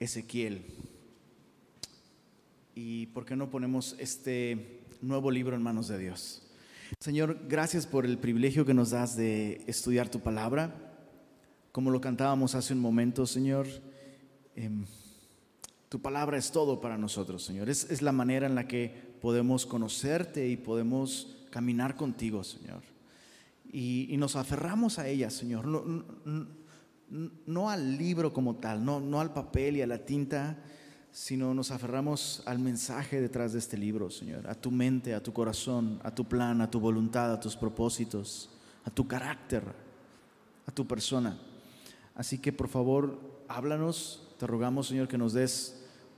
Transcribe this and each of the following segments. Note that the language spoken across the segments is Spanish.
Ezequiel. ¿Y por qué no ponemos este nuevo libro en manos de Dios? Señor, gracias por el privilegio que nos das de estudiar tu palabra. Como lo cantábamos hace un momento, Señor, tu palabra es todo para nosotros, Señor. Es la manera en la que podemos conocerte y podemos caminar contigo, Señor. Y nos aferramos a ella, Señor. No al libro como tal, no al papel y a la tinta, sino nos aferramos al mensaje detrás de este libro, Señor, a tu mente, a tu corazón, a tu plan, a tu voluntad, a tus propósitos, a tu carácter, a tu persona. Así que por favor, háblanos, te rogamos, Señor, que nos des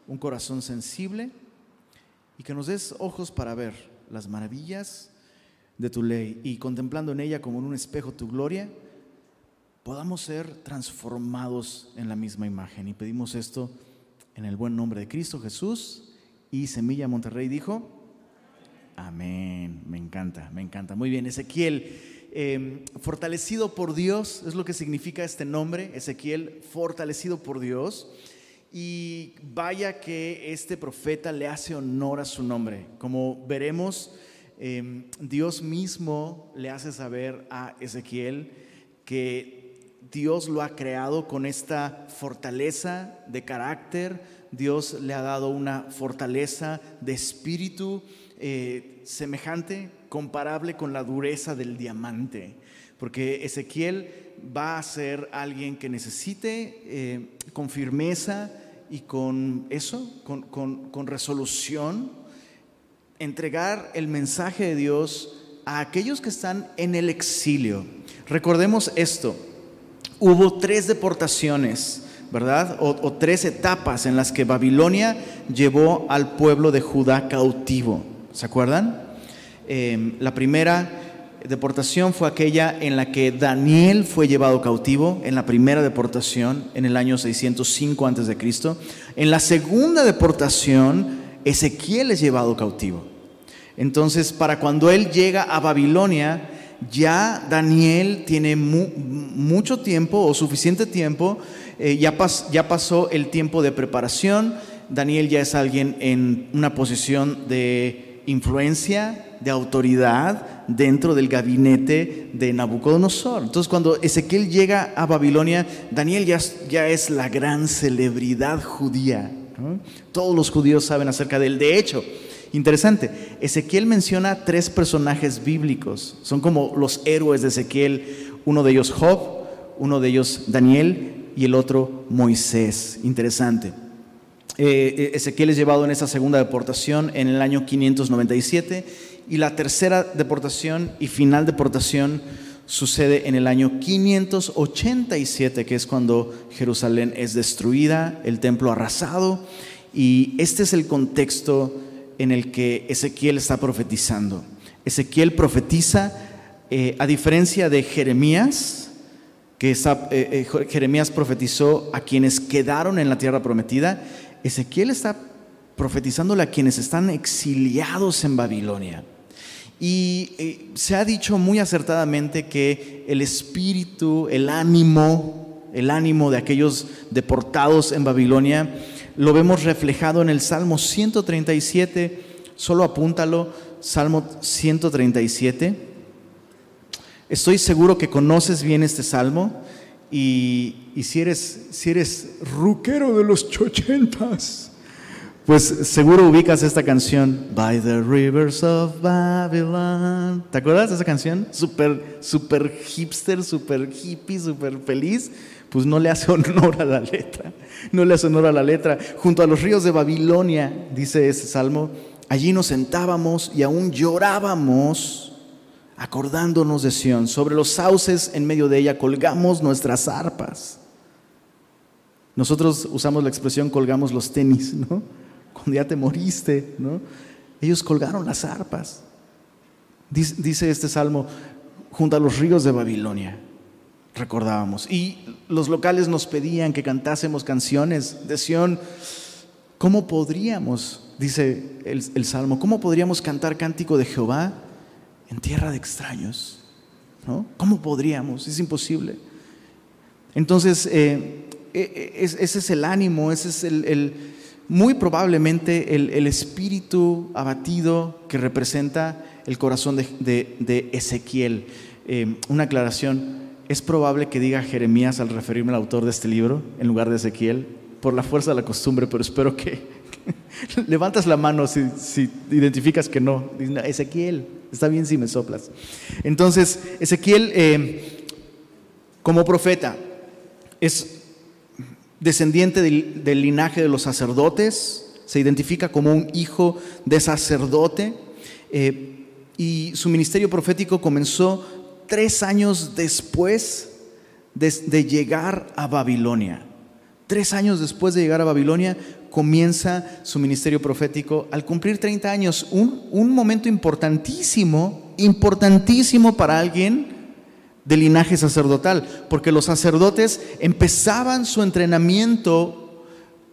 un corazón sensible y que nos des ojos para ver las maravillas de tu ley y, contemplando en ella como en un espejo tu gloria, podamos ser transformados en la misma imagen. Y pedimos esto en el buen nombre de Cristo Jesús. Y Semilla Monterrey dijo: amén. Me encanta, me encanta. Muy bien, Ezequiel, fortalecido por Dios, es lo que significa este nombre, Ezequiel, fortalecido por Dios. Y vaya que este profeta le hace honor a su nombre. Como veremos, Dios mismo le hace saber a Ezequiel que Dios lo ha creado con esta fortaleza de carácter. Dios le ha dado una fortaleza de espíritu semejante, comparable con la dureza del diamante, porque Ezequiel va a ser alguien que necesite con firmeza y con eso, con resolución, entregar el mensaje de Dios a aquellos que están en el exilio. Recordemos esto. Hubo 3 deportaciones, ¿verdad? O 3 etapas en las que Babilonia llevó al pueblo de Judá cautivo. ¿Se acuerdan? La primera deportación fue aquella en la que Daniel fue llevado cautivo, en la primera deportación, en el año 605 a.C. En la segunda deportación, Ezequiel es llevado cautivo. Entonces, para cuando él llega a Babilonia, ya Daniel tiene mucho tiempo o suficiente tiempo, ya pasó el tiempo de preparación. Daniel ya es alguien en una posición de influencia, de autoridad dentro del gabinete de Nabucodonosor. Entonces, cuando Ezequiel llega a Babilonia, Daniel ya es la gran celebridad judía, ¿no? Todos los judíos saben acerca de él. De hecho, interesante, Ezequiel menciona 3 personajes bíblicos, son como los héroes de Ezequiel. Uno de ellos Job, uno de ellos Daniel y el otro Moisés. Interesante. Ezequiel es llevado en esa segunda deportación en el año 597, y la tercera deportación y final deportación sucede en el año 587, que es cuando Jerusalén es destruida, el templo arrasado, y este es el contexto en el que Ezequiel está profetizando. Ezequiel profetiza, a diferencia de Jeremías, que Jeremías profetizó a quienes quedaron en la tierra prometida. Ezequiel está profetizándole a quienes están exiliados en Babilonia. Y se ha dicho muy acertadamente que el espíritu, el ánimo de aquellos deportados en Babilonia, lo vemos reflejado en el Salmo 137, solo apúntalo, Salmo 137. Estoy seguro que conoces bien este Salmo, y si eres rockero de los 80s, pues seguro ubicas esta canción, By the Rivers of Babylon. ¿Te acuerdas de esa canción? Súper hipster, súper hippie, súper feliz. Pues no le hace honor a la letra, no le hace honor a la letra. Junto a los ríos de Babilonia, dice ese salmo, allí nos sentábamos y aún llorábamos acordándonos de Sión. Sobre los sauces en medio de ella colgamos nuestras arpas. Nosotros usamos la expresión colgamos los tenis, ¿no? Cuando ya te moriste, ¿no? Ellos colgaron las arpas. Dice este salmo, junto a los ríos de Babilonia recordábamos. Y los locales nos pedían que cantásemos canciones de Sión. ¿Cómo podríamos, dice el salmo, cómo podríamos cantar cántico de Jehová en tierra de extraños? ¿No? ¿Cómo podríamos? Es imposible. Entonces, ese es el ánimo, ese es muy probablemente el espíritu abatido que representa el corazón de Ezequiel. Una aclaración, es probable que diga Jeremías al referirme al autor de este libro en lugar de Ezequiel, por la fuerza de la costumbre, pero espero que levantas la mano si identificas que no. Dices, no, Ezequiel, está bien si me soplas. Entonces, Ezequiel como profeta es descendiente del linaje de los sacerdotes, se identifica como un hijo de sacerdote y su ministerio profético comenzó 3 años después de llegar a Babilonia. 3 años después de llegar a Babilonia comienza su ministerio profético al cumplir 30 años, un momento importantísimo para alguien del linaje sacerdotal, porque los sacerdotes empezaban su entrenamiento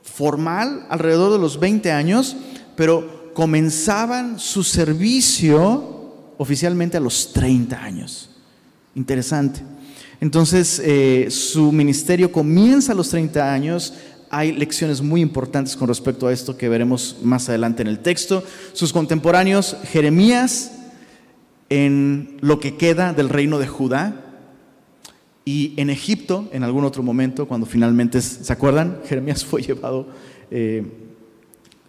formal alrededor de los 20 años, pero comenzaban su servicio oficialmente a los 30 años. Interesante. Entonces, su ministerio comienza a los 30 años. Hay lecciones muy importantes con respecto a esto que veremos más adelante en el texto. Sus contemporáneos, Jeremías, en lo que queda del reino de Judá, y en Egipto, en algún otro momento, cuando finalmente, ¿se acuerdan? Jeremías fue llevado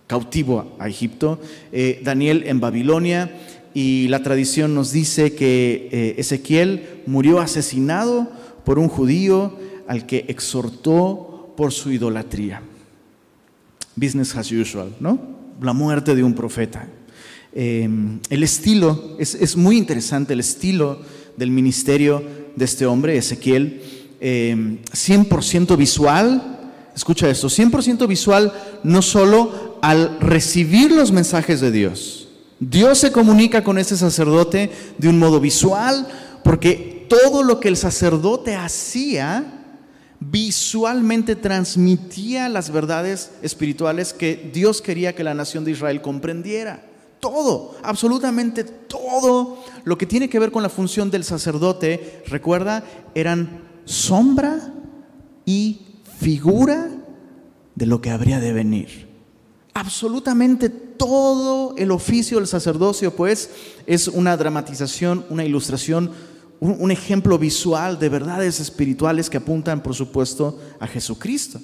cautivo a Egipto, Daniel en Babilonia, y la tradición nos dice que Ezequiel murió asesinado por un judío al que exhortó por su idolatría. Business as usual, ¿no? La muerte de un profeta. El estilo, es muy interesante el estilo del ministerio de este hombre, Ezequiel, 100% visual. Escucha esto, 100% visual no solo al recibir los mensajes de Dios. Dios se comunica con ese sacerdote de un modo visual, porque todo lo que el sacerdote hacía visualmente transmitía las verdades espirituales que Dios quería que la nación de Israel comprendiera. Todo, absolutamente todo lo que tiene que ver con la función del sacerdote, recuerda, eran sombra y figura de lo que habría de venir. Absolutamente todo el oficio del sacerdocio, pues, es una dramatización, una ilustración, un ejemplo visual de verdades espirituales que apuntan, por supuesto, a Jesucristo.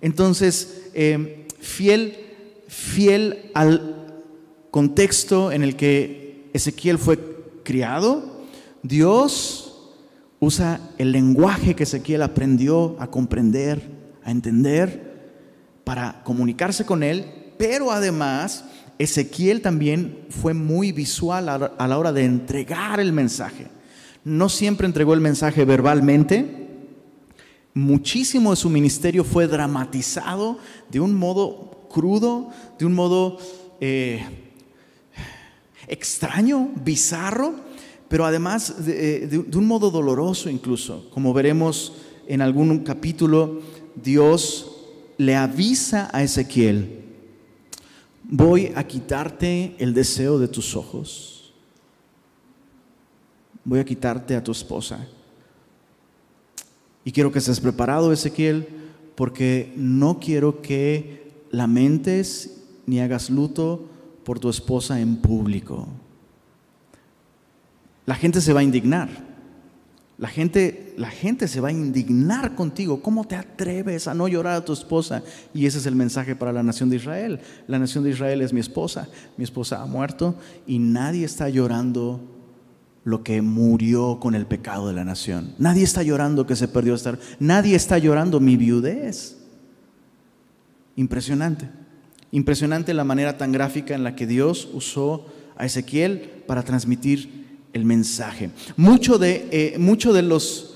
Entonces, fiel al contexto en el que Ezequiel fue criado, Dios usa el lenguaje que Ezequiel aprendió a comprender, a entender, para comunicarse con él, pero además Ezequiel también fue muy visual a la hora de entregar el mensaje. No siempre entregó el mensaje verbalmente, muchísimo de su ministerio fue dramatizado de un modo crudo, de un modo extraño, bizarro, pero además de un modo doloroso incluso. Como veremos en algún capítulo, Dios le avisa a Ezequiel: voy a quitarte el deseo de tus ojos, voy a quitarte a tu esposa, y quiero que estés preparado, Ezequiel, porque no quiero que lamentes ni hagas luto por tu esposa en público. La gente se va a indignar. La gente se va a indignar contigo. ¿Cómo te atreves a no llorar a tu esposa? Y ese es el mensaje para la nación de Israel. La nación de Israel es mi esposa ha muerto y nadie está llorando lo que murió con el pecado de la nación. Nadie está llorando que se perdió esta, nadie está llorando mi viudez. Impresionante, impresionante la manera tan gráfica en la que Dios usó a Ezequiel para transmitir el mensaje. Mucho de los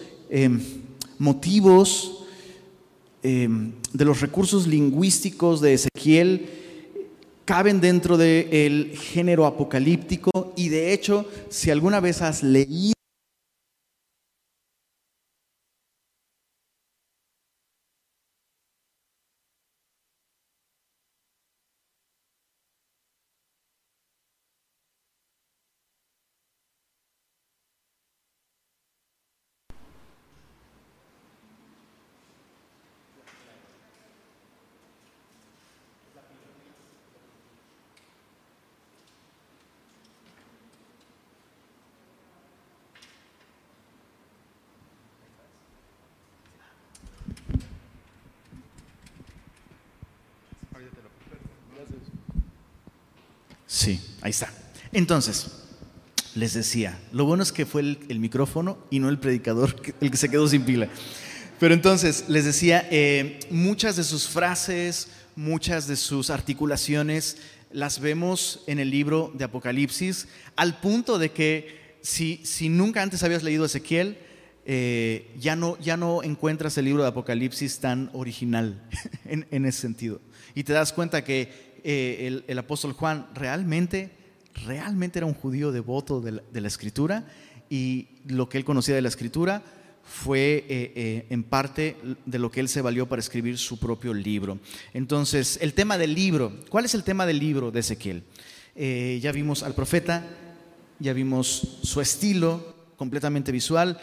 motivos, de los recursos lingüísticos de Ezequiel caben dentro del género apocalíptico, y de hecho, si alguna vez has leído Sí, ahí está. Entonces, les decía, lo bueno es que fue el micrófono y no el predicador el que se quedó sin pila. Pero entonces, les decía, muchas de sus frases, muchas de sus articulaciones las vemos en el libro de Apocalipsis, al punto de que si nunca antes habías leído Ezequiel, ya no encuentras el libro de Apocalipsis tan original en ese sentido. Y te das cuenta que el apóstol Juan realmente era un judío devoto de la Escritura, y lo que él conocía de la Escritura fue en parte de lo que él se valió para escribir su propio libro. Entonces, el tema del libro, ¿cuál es el tema del libro de Ezequiel? Ya vimos al profeta, ya vimos su estilo completamente visual.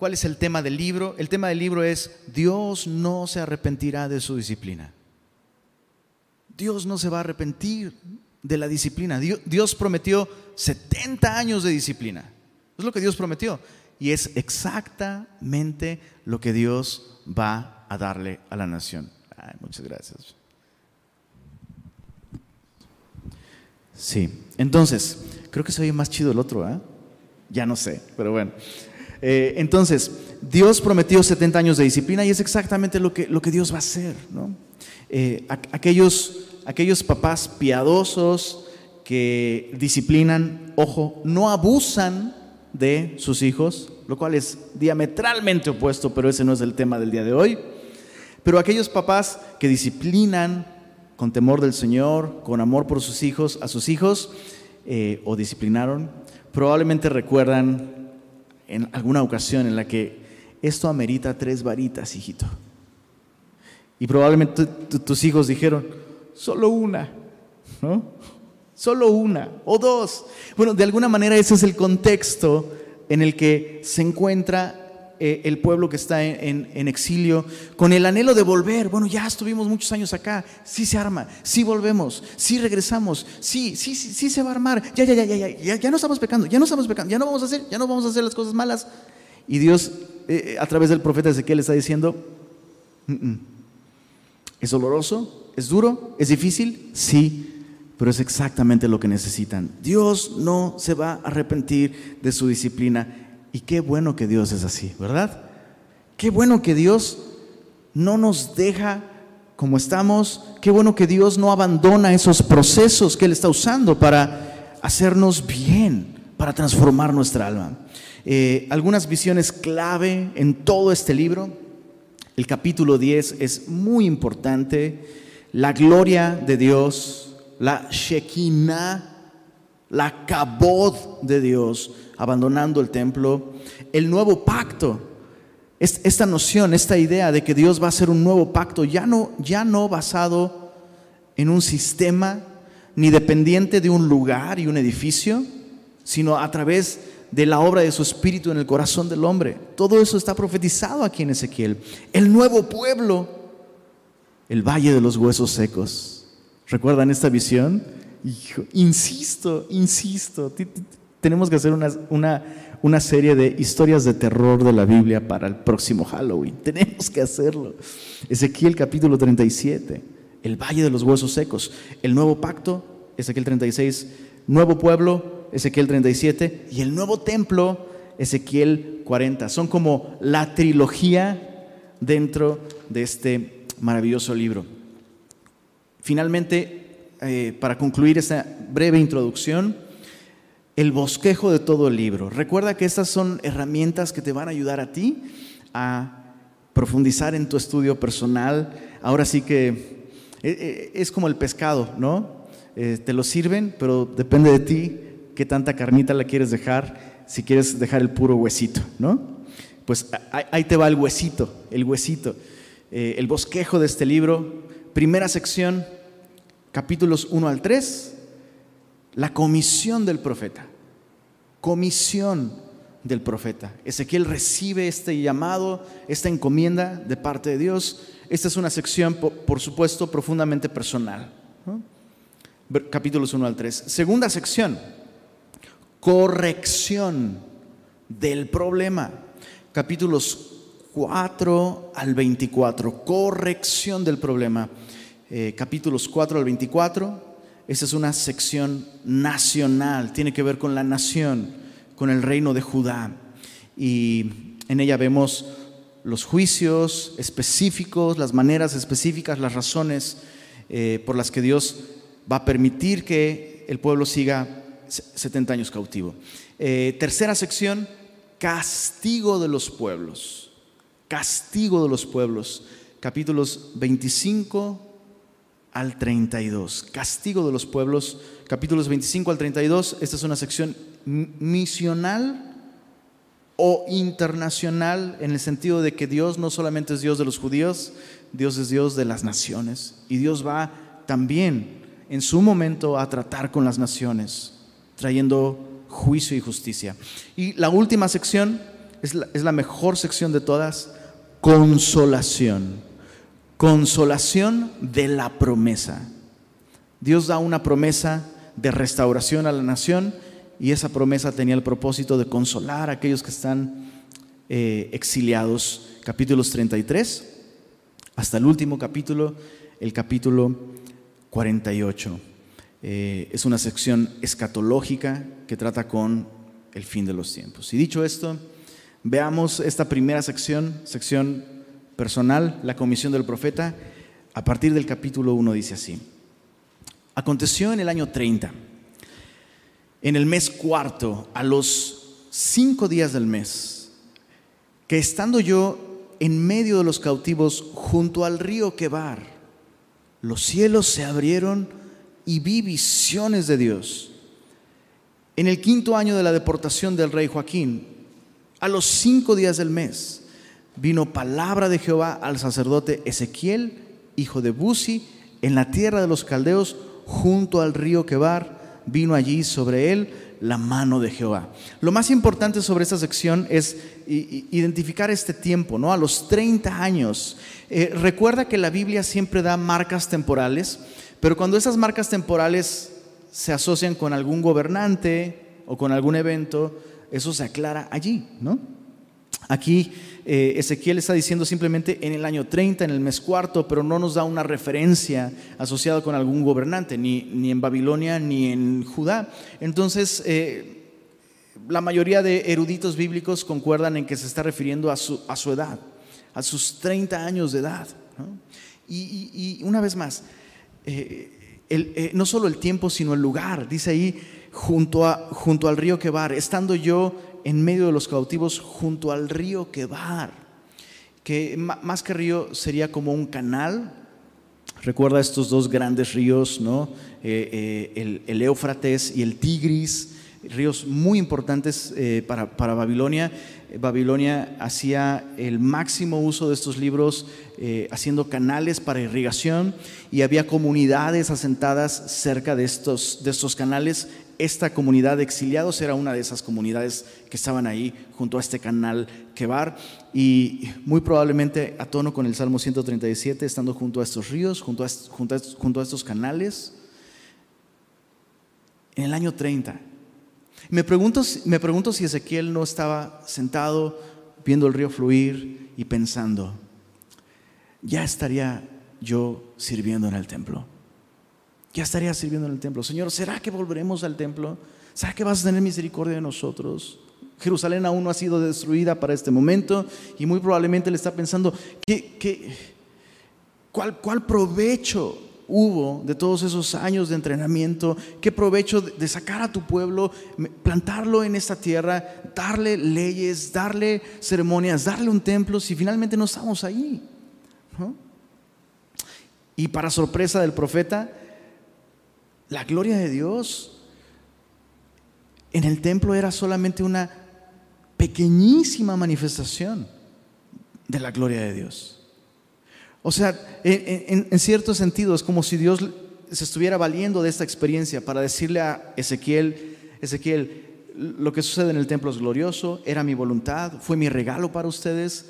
¿Cuál es el tema del libro? El tema del libro es: Dios no se arrepentirá de su disciplina. Dios no se va a arrepentir de la disciplina. Dios prometió 70 años de disciplina. Es lo que Dios prometió. Y es exactamente lo que Dios va a darle a la nación. Ay, muchas gracias. Sí, entonces, creo que se oye más chido el otro, ¿eh? Ya no sé, pero bueno. Entonces, Dios prometió 70 años de disciplina y es exactamente lo que Dios va a hacer, ¿no? Aquellos papás piadosos que disciplinan, ojo, no abusan de sus hijos, lo cual es diametralmente opuesto, pero ese no es el tema del día de hoy. Pero aquellos papás que disciplinan con temor del Señor, con amor por sus hijos, a sus hijos, o disciplinaron, probablemente recuerdan en alguna ocasión en la que esto amerita 3 varitas, hijito. Y probablemente tus hijos dijeron, solo una, ¿no? Solo una o 2. Bueno, de alguna manera ese es el contexto en el que se encuentra el pueblo que está en exilio, con el anhelo de volver. Bueno, ya estuvimos muchos años acá, sí se arma, sí volvemos, sí regresamos, sí se va a armar, ya no estamos pecando, ya no vamos a hacer las cosas malas. Y Dios, a través del profeta Ezequiel, está diciendo, ¿es doloroso? ¿Es duro? ¿Es difícil? Sí, pero es exactamente lo que necesitan. Dios no se va a arrepentir de su disciplina. Y qué bueno que Dios es así, ¿verdad? Qué bueno que Dios no nos deja como estamos. Qué bueno que Dios no abandona esos procesos que Él está usando para hacernos bien, para transformar nuestra alma. Algunas visiones clave en todo este libro. El capítulo 10 es muy importante. La gloria de Dios, la Shekinah, la Kabod de Dios, abandonando el templo. El nuevo pacto, esta noción, esta idea de que Dios va a hacer un nuevo pacto, ya no basado en un sistema, ni dependiente de un lugar y un edificio, sino a través de la obra de su espíritu en el corazón del hombre. Todo eso está profetizado aquí en Ezequiel. El nuevo pueblo, el valle de los huesos secos. ¿Recuerdan esta visión? Hijo, insisto, tenemos que hacer una serie de historias de terror de la Biblia para el próximo Halloween. Tenemos que hacerlo. Ezequiel capítulo 37, el valle de los huesos secos, el nuevo pacto. Ezequiel 36, nuevo pueblo. Ezequiel 37, y el nuevo templo, Ezequiel 40. Son como la trilogía dentro de este maravilloso libro. Finalmente, para concluir esta breve introducción, el bosquejo de todo el libro. Recuerda que estas son herramientas que te van a ayudar a ti a profundizar en tu estudio personal. Ahora sí que es como el pescado, ¿no? Te lo sirven, pero depende de ti qué tanta carnita la quieres dejar. Si quieres dejar el puro huesito, ¿no? Pues ahí te va el huesito, el bosquejo de este libro. Primera sección, capítulos 1 al 3, la comisión del profeta. Ezequiel recibe este llamado, esta encomienda de parte de Dios. Esta es una sección, por supuesto, profundamente personal, ¿no? Capítulos 1 al 3. Segunda sección, corrección del problema. Capítulos 4 al 24, corrección del problema. Capítulos 4 al 24, Esa es una sección nacional, tiene que ver con la nación, con el reino de Judá. Y en ella vemos los juicios específicos, las maneras específicas, las razones por las que Dios va a permitir que el pueblo siga 70 años cautivo. Tercera sección, castigo de los pueblos. Castigo de los pueblos. Capítulos 25 al 32. Castigo de los pueblos, capítulos 25 al 32. Esta es una sección misional o internacional, en el sentido de que Dios no solamente es Dios de los judíos, Dios es Dios de las naciones. Y Dios va también en su momento a tratar con las naciones, trayendo juicio y justicia. Y la última sección es la mejor sección de todas, consolación. Consolación de la promesa. Dios da una promesa de restauración a la nación, y esa promesa tenía el propósito de consolar a aquellos que están exiliados. Capítulos 33 hasta el último capítulo, el capítulo 48. Es una sección escatológica que trata con el fin de los tiempos. Y dicho esto, veamos esta primera sección, sección personal, la comisión del profeta. A partir del capítulo 1 dice así: aconteció en el año 30, en el mes cuarto, a los 5 días del mes, que estando yo en medio de los cautivos junto al río Quebar, los cielos se abrieron y vi visiones de Dios. En el 5º año de la deportación del rey Joaquín, a los 5 días del mes, vino palabra de Jehová al sacerdote Ezequiel, hijo de Buzi, en la tierra de los caldeos, junto al río Quebar. Vino allí sobre él la mano de Jehová. Lo más importante sobre esta sección es identificar este tiempo, ¿no? A los 30 años. Recuerda que la Biblia siempre da marcas temporales, pero cuando esas marcas temporales se asocian con algún gobernante o con algún evento, eso se aclara allí, ¿no? Aquí Ezequiel está diciendo simplemente en el año 30, en el mes cuarto, pero no nos da una referencia asociada con algún gobernante, ni en Babilonia ni en Judá. Entonces, la mayoría de eruditos bíblicos concuerdan en que se está refiriendo a su edad, a sus 30 años de edad, ¿no? Y una vez más, no solo el tiempo, sino el lugar. Dice ahí, junto al río Quebar, estando yo en medio de los cautivos junto al río Quebar, que más que río sería como un canal. Recuerda estos dos grandes ríos, ¿no? El Éufrates y el Tigris, ríos muy importantes para Babilonia. Babilonia hacía el máximo uso de estos libros, haciendo canales para irrigación, y había comunidades asentadas cerca de estos canales. Esta comunidad de exiliados era una de esas comunidades que estaban ahí junto a este canal Quebar, y muy probablemente a tono con el Salmo 137, estando junto a estos ríos, junto a estos canales, en el año 30. Me pregunto si Ezequiel no estaba sentado viendo el río fluir y pensando: ya estaría yo sirviendo en el templo. Ya estaría sirviendo en el templo. Señor, ¿será que volveremos al templo? ¿Será que vas a tener misericordia de nosotros? Jerusalén aún no ha sido destruida para este momento, y muy probablemente le está pensando ¿cuál provecho hubo de todos esos años de entrenamiento? ¿Qué provecho de sacar a tu pueblo, plantarlo en esta tierra, darle leyes, darle ceremonias, darle un templo, si finalmente no estamos ahí, ¿no? Y para sorpresa del profeta, la gloria de Dios en el templo era solamente una pequeñísima manifestación de la gloria de Dios. O sea, en cierto sentido es como si Dios se estuviera valiendo de esta experiencia para decirle a Ezequiel, lo que sucede en el templo es glorioso, era mi voluntad, fue mi regalo para ustedes,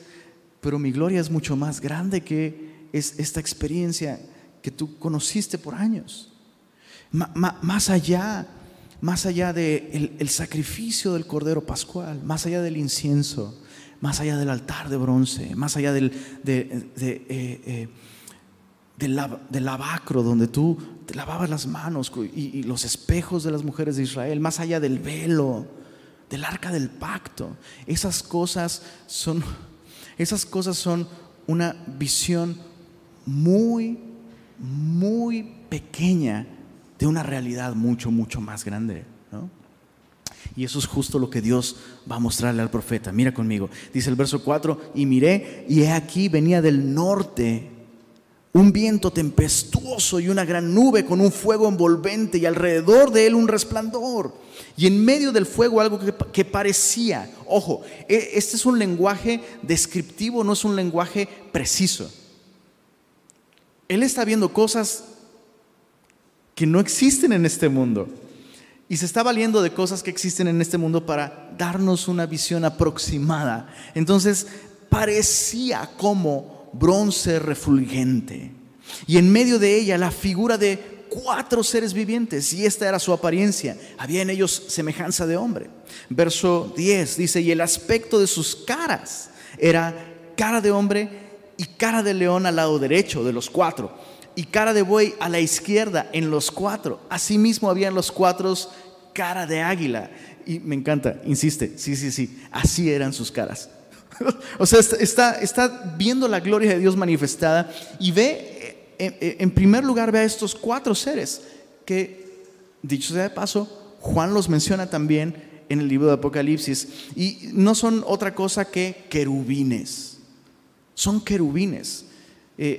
pero mi gloria es mucho más grande que es esta experiencia que tú conociste por años. Más allá del sacrificio del Cordero Pascual, más allá del incienso, más allá del altar de bronce, más allá del, de, del lavacro donde tú te lavabas las manos, y los espejos de las mujeres de Israel, más allá del velo, del arca del pacto. Esas cosas son una visión muy, muy pequeña de una realidad mucho, mucho más grande, ¿no? Y eso es justo lo que Dios va a mostrarle al profeta. Mira conmigo, dice el verso 4: y miré, y he aquí venía del norte un viento tempestuoso y una gran nube con un fuego envolvente, y alrededor de él un resplandor, y en medio del fuego algo que parecía. Ojo, este es un lenguaje descriptivo, no es un lenguaje preciso. Él está viendo cosas que no existen en este mundo, y se está valiendo de cosas que existen en este mundo para darnos una visión aproximada. Entonces, parecía como bronce refulgente, y en medio de ella la figura de 4 seres vivientes, y esta era su apariencia. Había en ellos semejanza de hombre. Verso 10 dice: y el aspecto de sus caras era cara de hombre y cara de león al lado derecho de los 4, y cara de buey a la izquierda en los 4. Asimismo había en los 4 cara de águila. Y me encanta, insiste, sí, así eran sus caras. O sea, está viendo la gloria de Dios manifestada, y ve, en primer lugar, ve a estos 4 seres que, dicho sea de paso, Juan los menciona también en el libro de Apocalipsis, y no son otra cosa que querubines. Son querubines.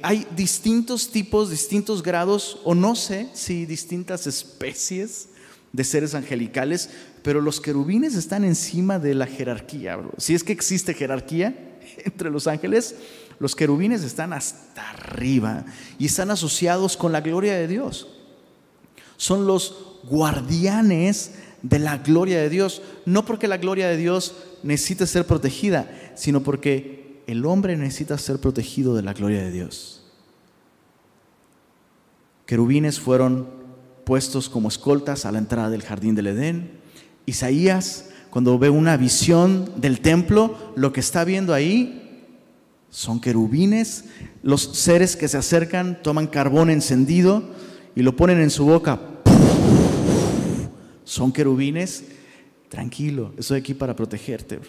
Hay distintos tipos, distintos grados, o no sé si distintas especies de seres angelicales, pero los querubines están encima de la jerarquía, bro. Si es que existe jerarquía entre los ángeles, los querubines están hasta arriba y están asociados con la gloria de Dios. Son los guardianes de la gloria de Dios, no porque la gloria de Dios necesite ser protegida, sino porque el hombre necesita ser protegido de la gloria de Dios. Querubines fueron puestos como escoltas a la entrada del jardín del Edén. Isaías, cuando ve una visión del templo, lo que está viendo ahí son querubines, los seres que se acercan, toman carbón encendido y lo ponen en su boca. Son querubines. Tranquilo, estoy aquí para protegerte.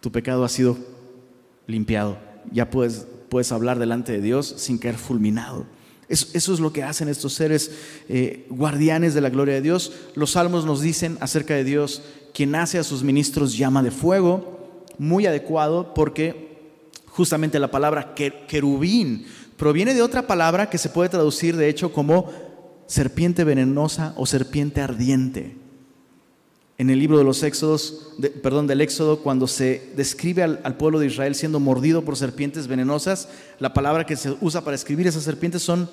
Tu pecado ha sido limpiado, ya puedes hablar delante de Dios sin caer fulminado. Eso es lo que hacen estos seres guardianes de la gloria de Dios. Los salmos nos dicen acerca de Dios: quien hace a sus ministros llama de fuego. Muy adecuado, porque justamente la palabra querubín proviene de otra palabra que se puede traducir de hecho como serpiente venenosa o serpiente ardiente. En el libro de los del Éxodo, cuando se describe al pueblo de Israel siendo mordido por serpientes venenosas, la palabra que se usa para escribir esas serpientes son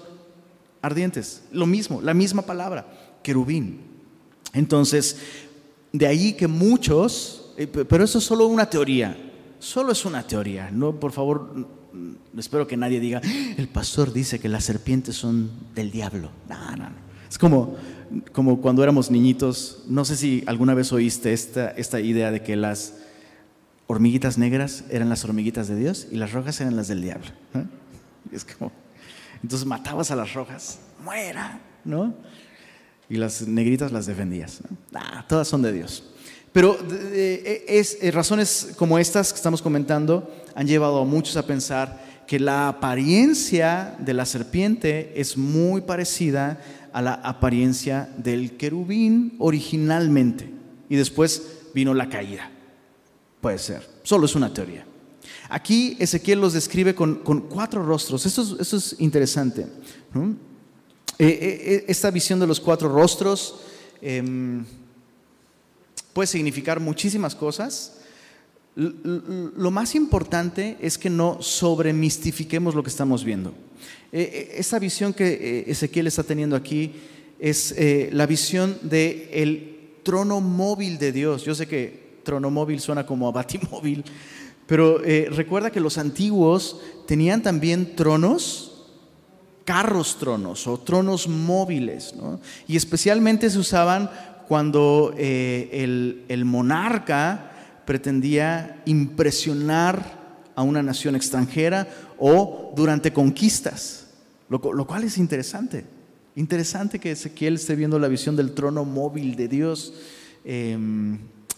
ardientes. Lo mismo, la misma palabra, querubín. Entonces, de ahí que muchos, pero eso es solo una teoría, ¿no? Por favor, espero que nadie diga: el pastor dice que las serpientes son del diablo. No. Es como cuando éramos niñitos. No sé si alguna vez oíste esta idea de que las hormiguitas negras eran las hormiguitas de Dios y las rojas eran las del diablo, ¿eh? Es como, entonces matabas a las rojas, muera, ¿no? Y las negritas las defendías, ¿no? Todas son de Dios. Pero razones como estas que estamos comentando han llevado a muchos a pensar que la apariencia de la serpiente es muy parecida a la apariencia del querubín originalmente, y después vino la caída. Puede ser, solo es una teoría. Aquí Ezequiel los describe con 4 rostros. Esto es interesante, ¿no? Esta visión de los 4 rostros puede significar muchísimas cosas. Lo más importante es que no sobremistifiquemos lo que estamos viendo. Esta visión que Ezequiel está teniendo aquí es la visión del trono móvil de Dios. Yo sé que trono móvil suena como abatimóvil, pero recuerda que los antiguos tenían también tronos, carros tronos o tronos móviles, ¿no? Y especialmente se usaban cuando el monarca pretendía impresionar a una nación extranjera o durante conquistas. Lo cual es interesante. Interesante que Ezequiel esté viendo la visión del trono móvil de Dios.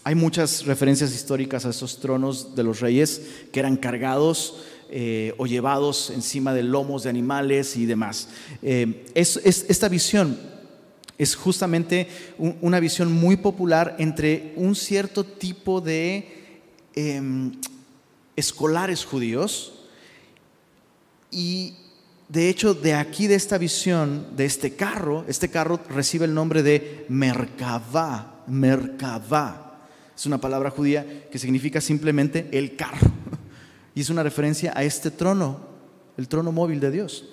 Hay muchas referencias históricas a esos tronos de los reyes que eran cargados o llevados encima de lomos de animales y demás. Esta visión es justamente una visión muy popular entre un cierto tipo de escolares judíos, y de hecho de aquí, de esta visión, de este carro recibe el nombre de Merkabá. Merkabá es una palabra judía que significa simplemente el carro, y es una referencia a este trono, el trono móvil de Dios.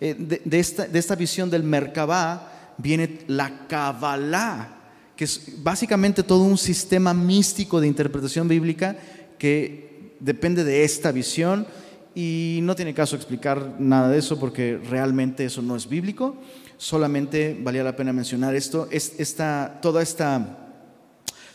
De esta visión del Merkabá viene la Kabbalah, que es básicamente todo un sistema místico de interpretación bíblica que depende de esta visión, y no tiene caso explicar nada de eso porque realmente eso no es bíblico. Solamente valía la pena mencionar esto.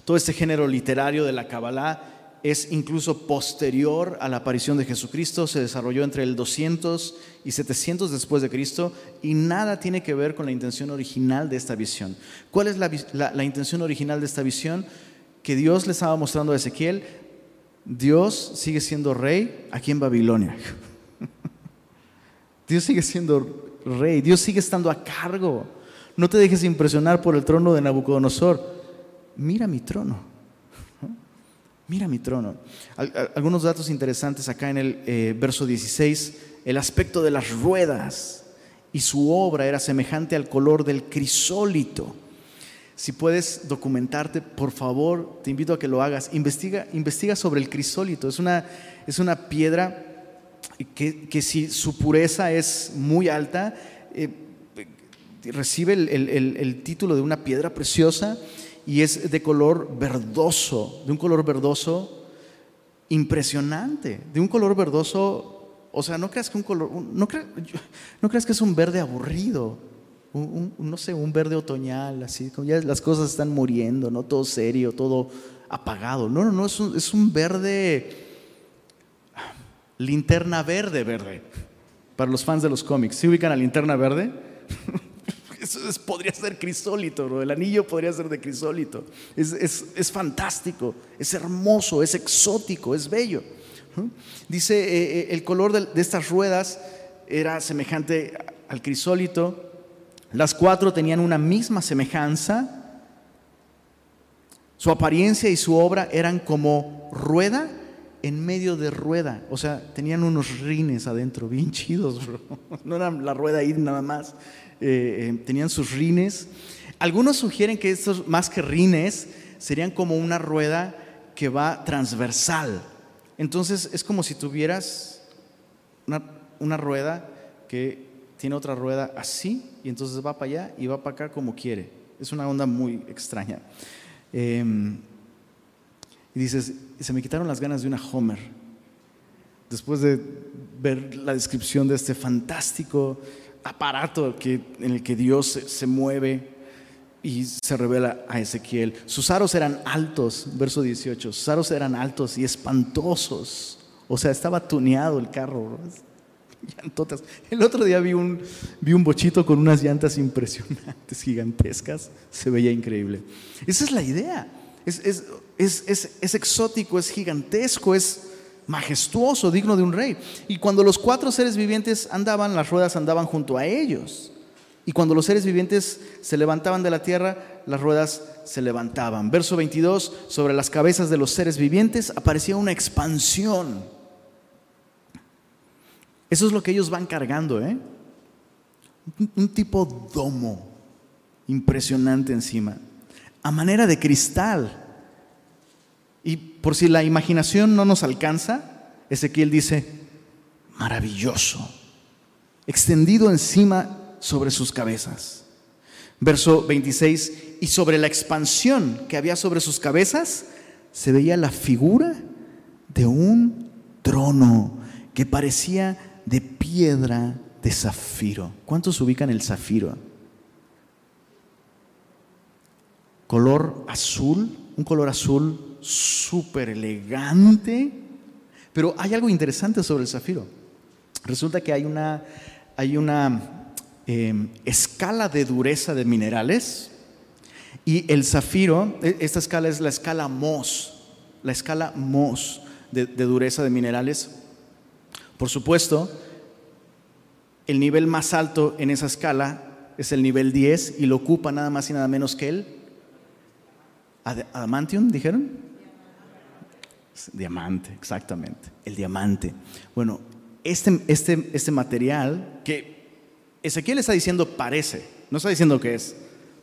Todo este género literario de la Kabbalah es incluso posterior a la aparición de Jesucristo. Se desarrolló entre el 200 y 700 después de Cristo, y nada tiene que ver con la intención original de esta visión. ¿Cuál es la intención original de esta visión que Dios le estaba mostrando a Ezequiel? Dios sigue siendo rey aquí en Babilonia. Dios sigue siendo rey, Dios sigue estando a cargo. No te dejes impresionar por el trono de Nabucodonosor. Mira mi trono, mira mi trono. Algunos datos interesantes acá en el verso 16. El aspecto de las ruedas y su obra era semejante al color del crisólito. Si puedes documentarte, por favor, te invito a que lo hagas. Investiga sobre el crisólito. Es una piedra que si su pureza es muy alta, recibe el título de una piedra preciosa. Y es de color verdoso, de un color verdoso impresionante, de un color verdoso, o sea, no creas que no creas que es un verde aburrido, no sé, un verde otoñal, así, como ya las cosas están muriendo, ¿no? Todo serio, todo apagado. No, es un verde, linterna verde, para los fans de los cómics. ¿Sí ubican a Linterna Verde? Eso podría ser crisólito, ¿no? El anillo podría ser de crisólito. Es fantástico, es hermoso, es exótico, es bello. Dice, el color de estas ruedas era semejante al crisólito. Las cuatro tenían una misma semejanza. Su apariencia y su obra eran como rueda en medio de rueda. O sea, tenían unos rines adentro, bien chidos, bro. No era la rueda ahí nada más. Tenían sus rines. Algunos sugieren que estos, más que rines, serían como una rueda que va transversal. Entonces es como si tuvieras una rueda que tiene otra rueda así, y entonces va para allá y va para acá como quiere. Es una onda muy extraña. Y dices, se me quitaron las ganas de una Homer después de ver la descripción de este fantástico aparato en el que Dios se mueve y se revela a Ezequiel. Sus aros eran altos, verso 18, sus aros eran altos y espantosos. O sea, estaba tuneado el carro, llantotas. El otro día vi un bochito con unas llantas impresionantes, gigantescas, se veía increíble. Esa es la idea, es exótico, es gigantesco, es majestuoso, digno de un rey. Y cuando los cuatro seres vivientes andaban, las ruedas andaban junto a ellos. Y cuando los seres vivientes se levantaban de la tierra, las ruedas se levantaban. Verso 22, sobre las cabezas de los seres vivientes aparecía una expansión. Eso es lo que ellos van cargando, un tipo domo impresionante encima, a manera de cristal. Y por si la imaginación no nos alcanza, Ezequiel dice, maravilloso, extendido encima sobre sus cabezas. Verso 26, y sobre la expansión que había sobre sus cabezas, se veía la figura de un trono que parecía de piedra de zafiro. ¿Cuántos ubican el zafiro? Color azul, un color azul súper elegante. Pero hay algo interesante sobre el zafiro. Resulta que hay una hay una escala de dureza de minerales, y el zafiro, esta escala es la escala Mohs de dureza de minerales. Por supuesto, el nivel más alto en esa escala es el nivel 10 y lo ocupa nada más y nada menos que el adamantium, ¿dijeron? Diamante, exactamente, el diamante. Bueno, este material que Ezequiel está diciendo parece, no está diciendo que es,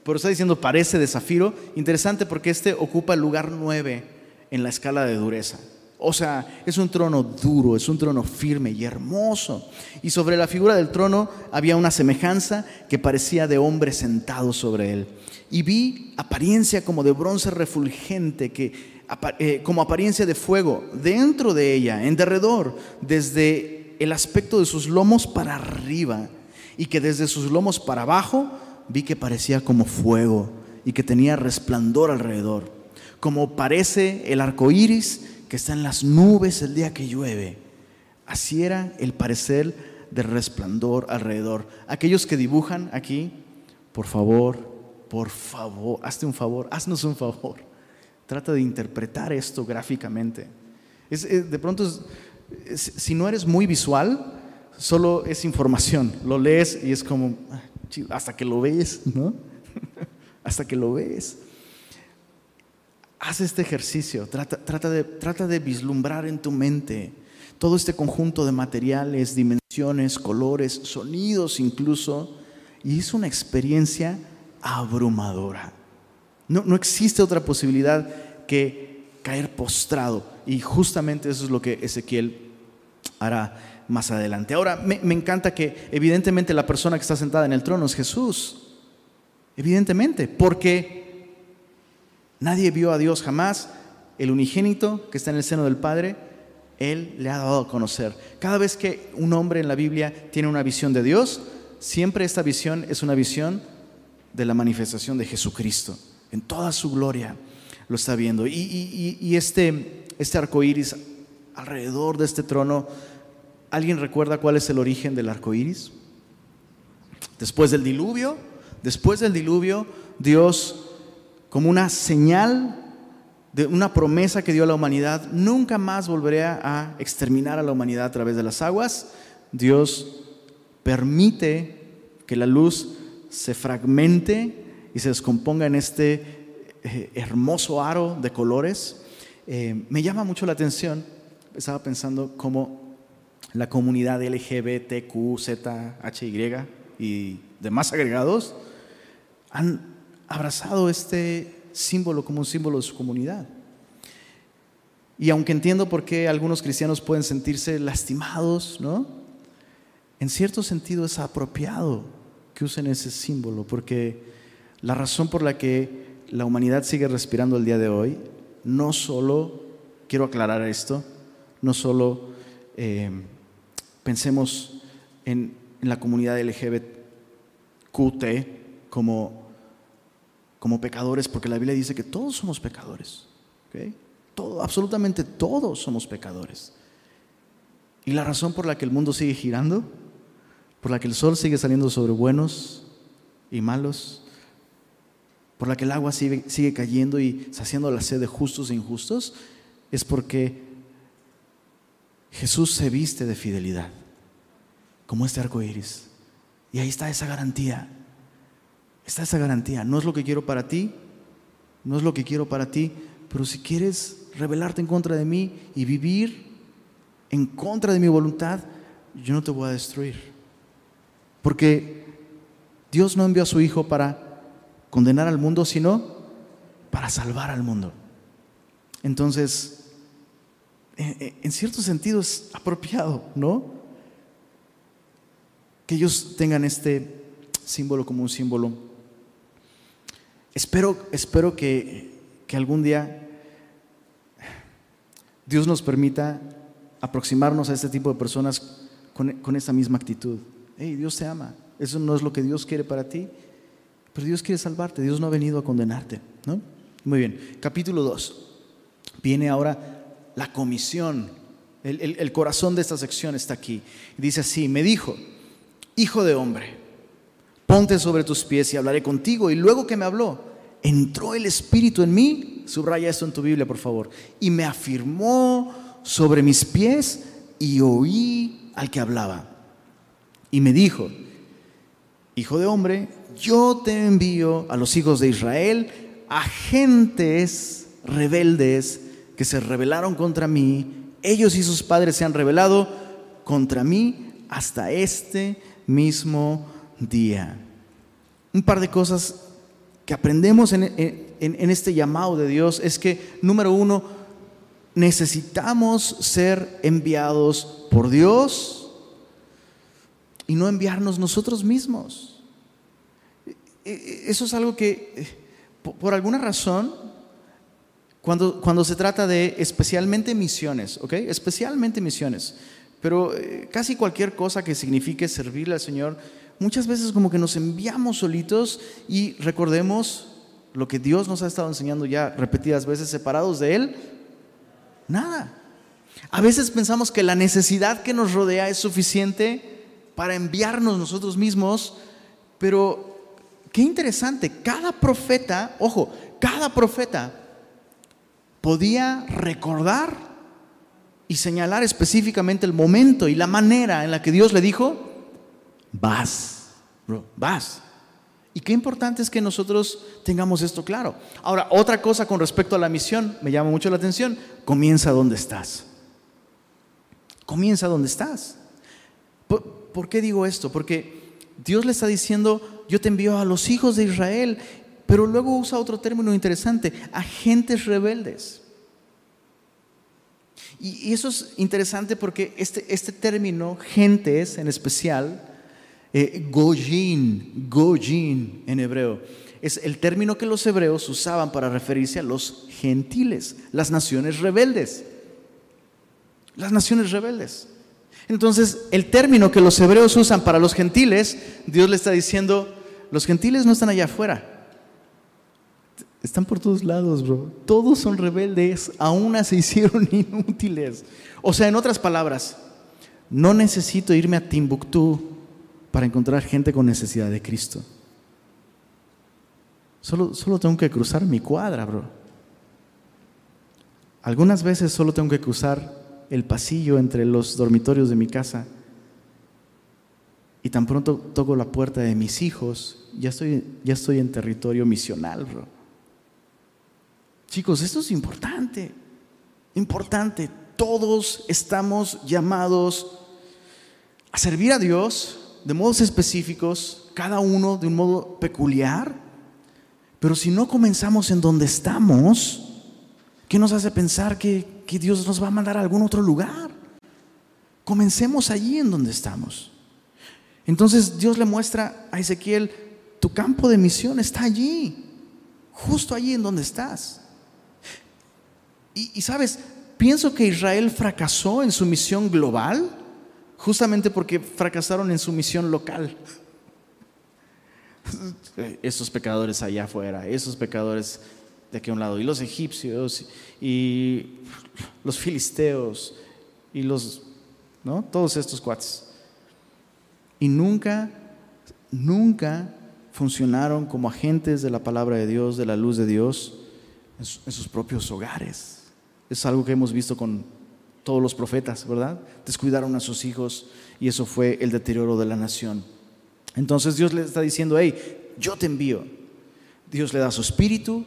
pero está diciendo parece de zafiro. Interesante porque este ocupa el lugar 9 en la escala de dureza. O sea, es un trono duro, es un trono firme y hermoso. Y sobre la figura del trono había una semejanza que parecía de hombre sentado sobre él. Y vi apariencia como de bronce refulgente, como apariencia de fuego, dentro de ella, en derredor, desde el aspecto de sus lomos para arriba, y que desde sus lomos para abajo vi que parecía como fuego y que tenía resplandor alrededor, como parece el arco iris que está en las nubes el día que llueve. Así era el parecer del resplandor alrededor. Aquellos que dibujan aquí, por favor, hazte un favor, haznos un favor. Trata de interpretar esto gráficamente. De pronto, si no eres muy visual, solo es información. Lo lees y es como, hasta que lo ves, ¿no? Hasta que lo ves. Haz este ejercicio, trata de vislumbrar en tu mente todo este conjunto de materiales, dimensiones, colores, sonidos incluso, y es una experiencia abrumadora. No existe otra posibilidad que caer postrado, y justamente eso es lo que Ezequiel hará más adelante. Ahora, me encanta que evidentemente la persona que está sentada en el trono es Jesús, evidentemente, porque nadie vio a Dios jamás, el unigénito que está en el seno del Padre, Él le ha dado a conocer. Cada vez que un hombre en la Biblia tiene una visión de Dios, siempre esta visión es una visión de la manifestación de Jesucristo. En toda su gloria lo está viendo. Y este arco iris alrededor de este trono, ¿alguien recuerda cuál es el origen del arco iris? Después del diluvio, Dios, como una señal de una promesa que dio a la humanidad, nunca más volveré a exterminar a la humanidad a través de las aguas. Dios permite que la luz se fragmente y se descomponga en este hermoso aro de colores. Me llama mucho la atención, estaba pensando cómo la comunidad LGBTQZHY y demás agregados han abrazado este símbolo como un símbolo de su comunidad. Y aunque entiendo por qué algunos cristianos pueden sentirse lastimados, ¿no?, en cierto sentido es apropiado que usen ese símbolo, porque la razón por la que la humanidad sigue respirando el día de hoy, no solo, quiero aclarar esto, no solo pensemos en la comunidad LGBTQT como pecadores, porque la Biblia dice que todos somos pecadores, ¿okay? Absolutamente todos somos pecadores. Y la razón por la que el mundo sigue girando, por la que el sol sigue saliendo sobre buenos y malos, por la que el agua sigue cayendo y saciando la sed de justos e injustos, es porque Jesús se viste de fidelidad, como este arco iris. Y ahí está esa garantía. Está esa garantía. No es lo que quiero para ti, no es lo que quiero para ti, pero si quieres rebelarte en contra de mí y vivir en contra de mi voluntad, yo no te voy a destruir. Porque Dios no envió a su Hijo para condenar al mundo, sino para salvar al mundo. Entonces, en cierto sentido es apropiado, ¿no?, que ellos tengan este símbolo como un símbolo. Espero que algún día Dios nos permita aproximarnos a este tipo de personas con esa misma actitud. Hey, Dios te ama, eso no es lo que Dios quiere para ti, pero Dios quiere salvarte, Dios no ha venido a condenarte, ¿no? Muy bien, capítulo 2. Viene ahora la comisión, el corazón de esta sección está aquí. Dice así: me dijo, hijo de hombre, ponte sobre tus pies y hablaré contigo. Y luego que me habló, entró el Espíritu en mí, subraya esto en tu Biblia por favor, y me afirmó sobre mis pies y oí al que hablaba. Y me dijo, hijo de hombre, yo te envío a los hijos de Israel, a gentes rebeldes que se rebelaron contra mí. Ellos y sus padres se han rebelado contra mí hasta este mismo día. Un par de cosas que aprendemos en este llamado de Dios es que, número uno, necesitamos ser enviados por Dios y no enviarnos nosotros mismos. Eso es algo que, por alguna razón, cuando se trata de especialmente misiones, ¿ok? Especialmente misiones, pero casi cualquier cosa que signifique servirle al Señor, muchas veces como que nos enviamos solitos. Y recordemos lo que Dios nos ha estado enseñando ya repetidas veces: separados de Él, nada. A veces pensamos que la necesidad que nos rodea es suficiente para enviarnos nosotros mismos, pero qué interesante, cada profeta, ojo, cada profeta podía recordar y señalar específicamente el momento y la manera en la que Dios le dijo, vas, bro, vas. Y qué importante es que nosotros tengamos esto claro. Ahora, otra cosa con respecto a la misión, me llama mucho la atención: comienza donde estás. Comienza donde estás. ¿Por qué digo esto? Porque Dios le está diciendo, yo te envío a los hijos de Israel, pero luego usa otro término interesante: a gentes rebeldes. Y eso es interesante porque este término, gentes en especial, goyim en hebreo, es el término que los hebreos usaban para referirse a los gentiles, las naciones rebeldes. Las naciones rebeldes. Entonces, el término que los hebreos usan para los gentiles, Dios le está diciendo, los gentiles no están allá afuera, están por todos lados, bro. Todos son rebeldes, aún se hicieron inútiles. O sea, en otras palabras, no necesito irme a Timbuktu para encontrar gente con necesidad de Cristo. Solo tengo que cruzar mi cuadra, bro. Algunas veces solo tengo que cruzar el pasillo entre los dormitorios de mi casa, y tan pronto toco la puerta de mis hijos, ya estoy en territorio misional, bro. Chicos, esto es importante, importante. Todos estamos llamados a servir a Dios de modos específicos, cada uno de un modo peculiar. Pero si no comenzamos en donde estamos, ¿qué nos hace pensar que Dios nos va a mandar a algún otro lugar? Comencemos allí en donde estamos. Entonces Dios le muestra a Ezequiel, tu campo de misión está allí, justo allí en donde estás. Y sabes, pienso que Israel fracasó en su misión global justamente porque fracasaron en su misión local. Esos pecadores allá afuera, esos pecadores de aquí a un lado, y los egipcios y los filisteos y los, ¿no?, todos estos cuates. Y nunca funcionaron como agentes de la palabra de Dios, de la luz de Dios en sus propios hogares. Es algo que hemos visto con todos los profetas, ¿verdad? Descuidaron a sus hijos y eso fue el deterioro de la nación. Entonces Dios le está diciendo, hey, yo te envío. Dios le da su espíritu,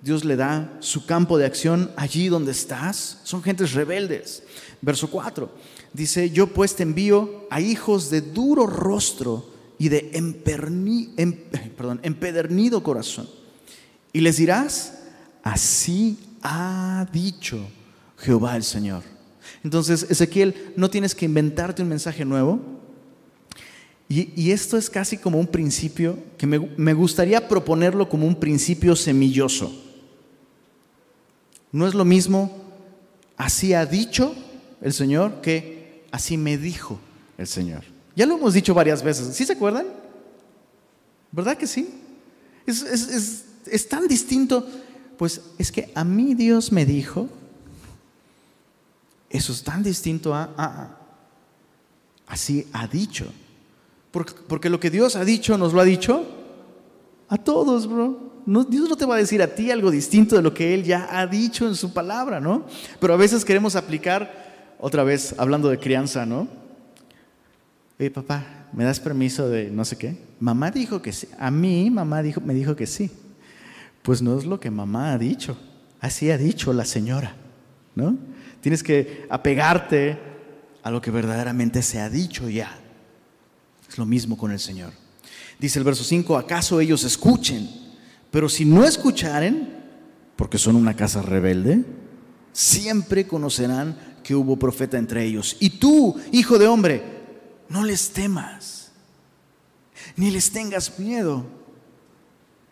Dios le da su campo de acción allí donde estás. Son gentes rebeldes. Verso 4 dice, yo pues te envío a hijos de duro rostro y de empedernido corazón, y les dirás, así ha dicho Jehová el Señor. Entonces, Ezequiel, no tienes que inventarte un mensaje nuevo. Y esto es casi como un principio que me gustaría proponerlo como un principio semilloso. No es lo mismo así ha dicho el Señor que así me dijo el Señor. Ya lo hemos dicho varias veces, ¿sí se acuerdan? ¿Verdad que sí? Es tan distinto. Pues es que a mí Dios me dijo. Eso es tan distinto a así ha dicho. Porque lo que Dios ha dicho, nos lo ha dicho a todos, bro. No, Dios no te va a decir a ti algo distinto de lo que Él ya ha dicho en su palabra, ¿no? Pero a veces queremos aplicar, otra vez, hablando de crianza, ¿no? Oye, papá, ¿me das permiso de no sé qué? Mamá dijo que sí. A mí, mamá me dijo que sí. Pues no es lo que mamá ha dicho. Así ha dicho la señora, ¿no? Tienes que apegarte a lo que verdaderamente se ha dicho ya. Es lo mismo con el Señor. Dice el verso 5, ¿acaso ellos escuchen? Pero si no escucharen, porque son una casa rebelde, siempre conocerán que hubo profeta entre ellos. Y tú, hijo de hombre, no les temas, ni les tengas miedo,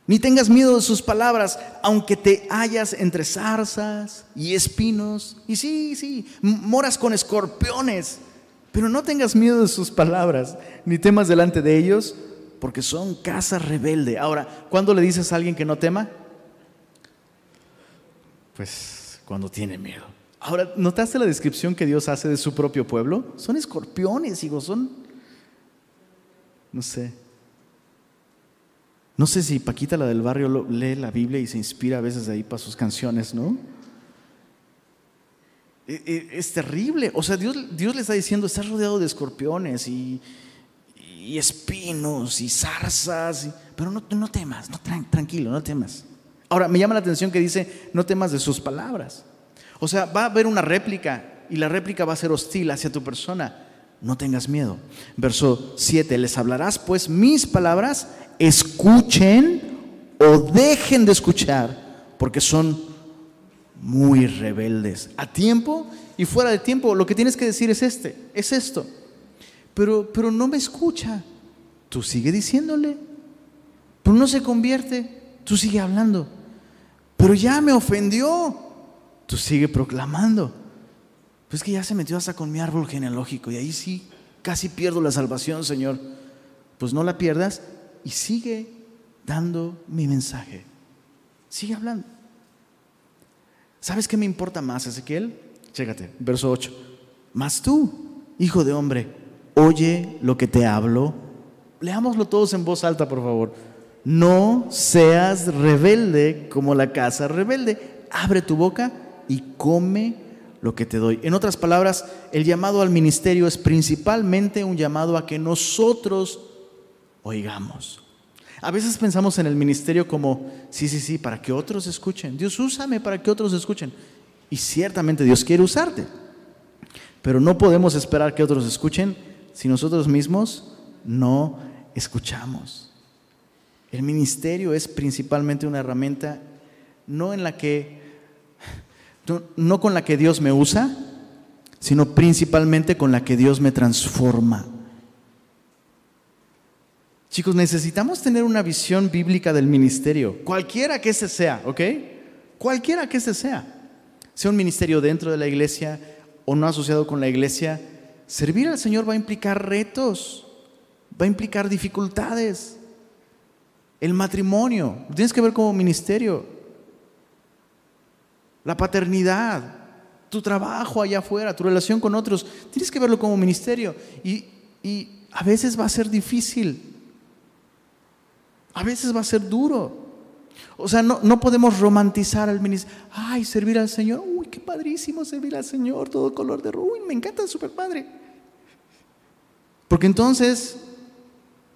ni tengas miedo de sus palabras, aunque te hallas entre zarzas y espinos. Y sí, moras con escorpiones, pero no tengas miedo de sus palabras, ni temas delante de ellos, porque son casa rebelde. Ahora, ¿cuándo le dices a alguien que no tema? Pues cuando tiene miedo. Ahora, ¿notaste la descripción que Dios hace de su propio pueblo? Son escorpiones, hijo, son... No sé si Paquita, la del barrio, lee la Biblia y se inspira a veces de ahí para sus canciones, ¿no? Es terrible. O sea, Dios le está diciendo, estás rodeado de escorpiones y espinos y zarzas, pero no temas, tranquilo, no temas. Ahora, me llama la atención que dice, no temas de sus palabras. O sea, va a haber una réplica y la réplica va a ser hostil hacia tu persona. No tengas miedo. Verso 7, les hablarás pues mis palabras, escuchen o dejen de escuchar, porque son muy rebeldes. A tiempo y fuera de tiempo, lo que tienes que decir es esto. Pero no me escucha. Tú sigue diciéndole, pero no se convierte. Tú sigue hablando, pero ya me ofendió. Tú sigue proclamando, pues que ya se metió hasta con mi árbol genealógico y ahí sí casi pierdo la salvación, Señor. Pues no la pierdas y sigue dando mi mensaje, sigue hablando. ¿Sabes qué me importa más, Ezequiel? Chécate, verso 8, mas tú, hijo de hombre, oye lo que te hablo. Leámoslo todos en voz alta, por favor. No seas rebelde como la casa rebelde. Abre tu boca y come lo que te doy. En otras palabras, el llamado al ministerio es principalmente un llamado a que nosotros oigamos. A veces pensamos en el ministerio como, sí, para que otros escuchen. Dios, úsame para que otros escuchen. Y ciertamente Dios quiere usarte. Pero no podemos esperar que otros escuchen si nosotros mismos no escuchamos. El ministerio es principalmente una herramienta no con la que Dios me usa, sino principalmente con la que Dios me transforma. Chicos, necesitamos tener una visión bíblica del ministerio, cualquiera que ese sea, ¿ok? Cualquiera que ese sea un ministerio dentro de la iglesia o no asociado con la iglesia. Servir al Señor va a implicar retos, va a implicar dificultades. El matrimonio, tienes que ver como ministerio. La paternidad, tu trabajo allá afuera, tu relación con otros, tienes que verlo como ministerio. Y a veces va a ser difícil, a veces va a ser duro. O sea, no podemos romantizar al ministerio. Ay, servir al Señor, uy, qué padrísimo servir al Señor, todo color de rojo, uy, me encanta, súper padre. Porque entonces,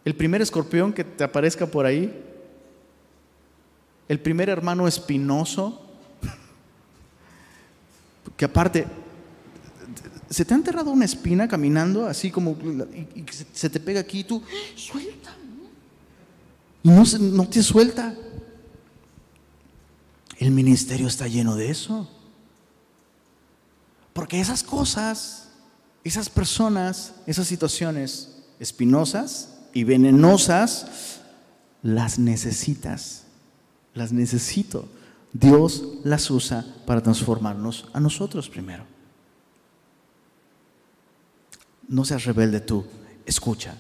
el primer escorpión que te aparezca por ahí, el primer hermano espinoso, que aparte, ¿se te ha enterrado una espina caminando así como, y se te pega aquí y tú, suelta? Y no te suelta. El ministerio está lleno de eso. Porque esas cosas, esas personas, esas situaciones espinosas y venenosas, las necesitas, las necesito. Dios las usa para transformarnos a nosotros primero. No seas rebelde tú, escucha.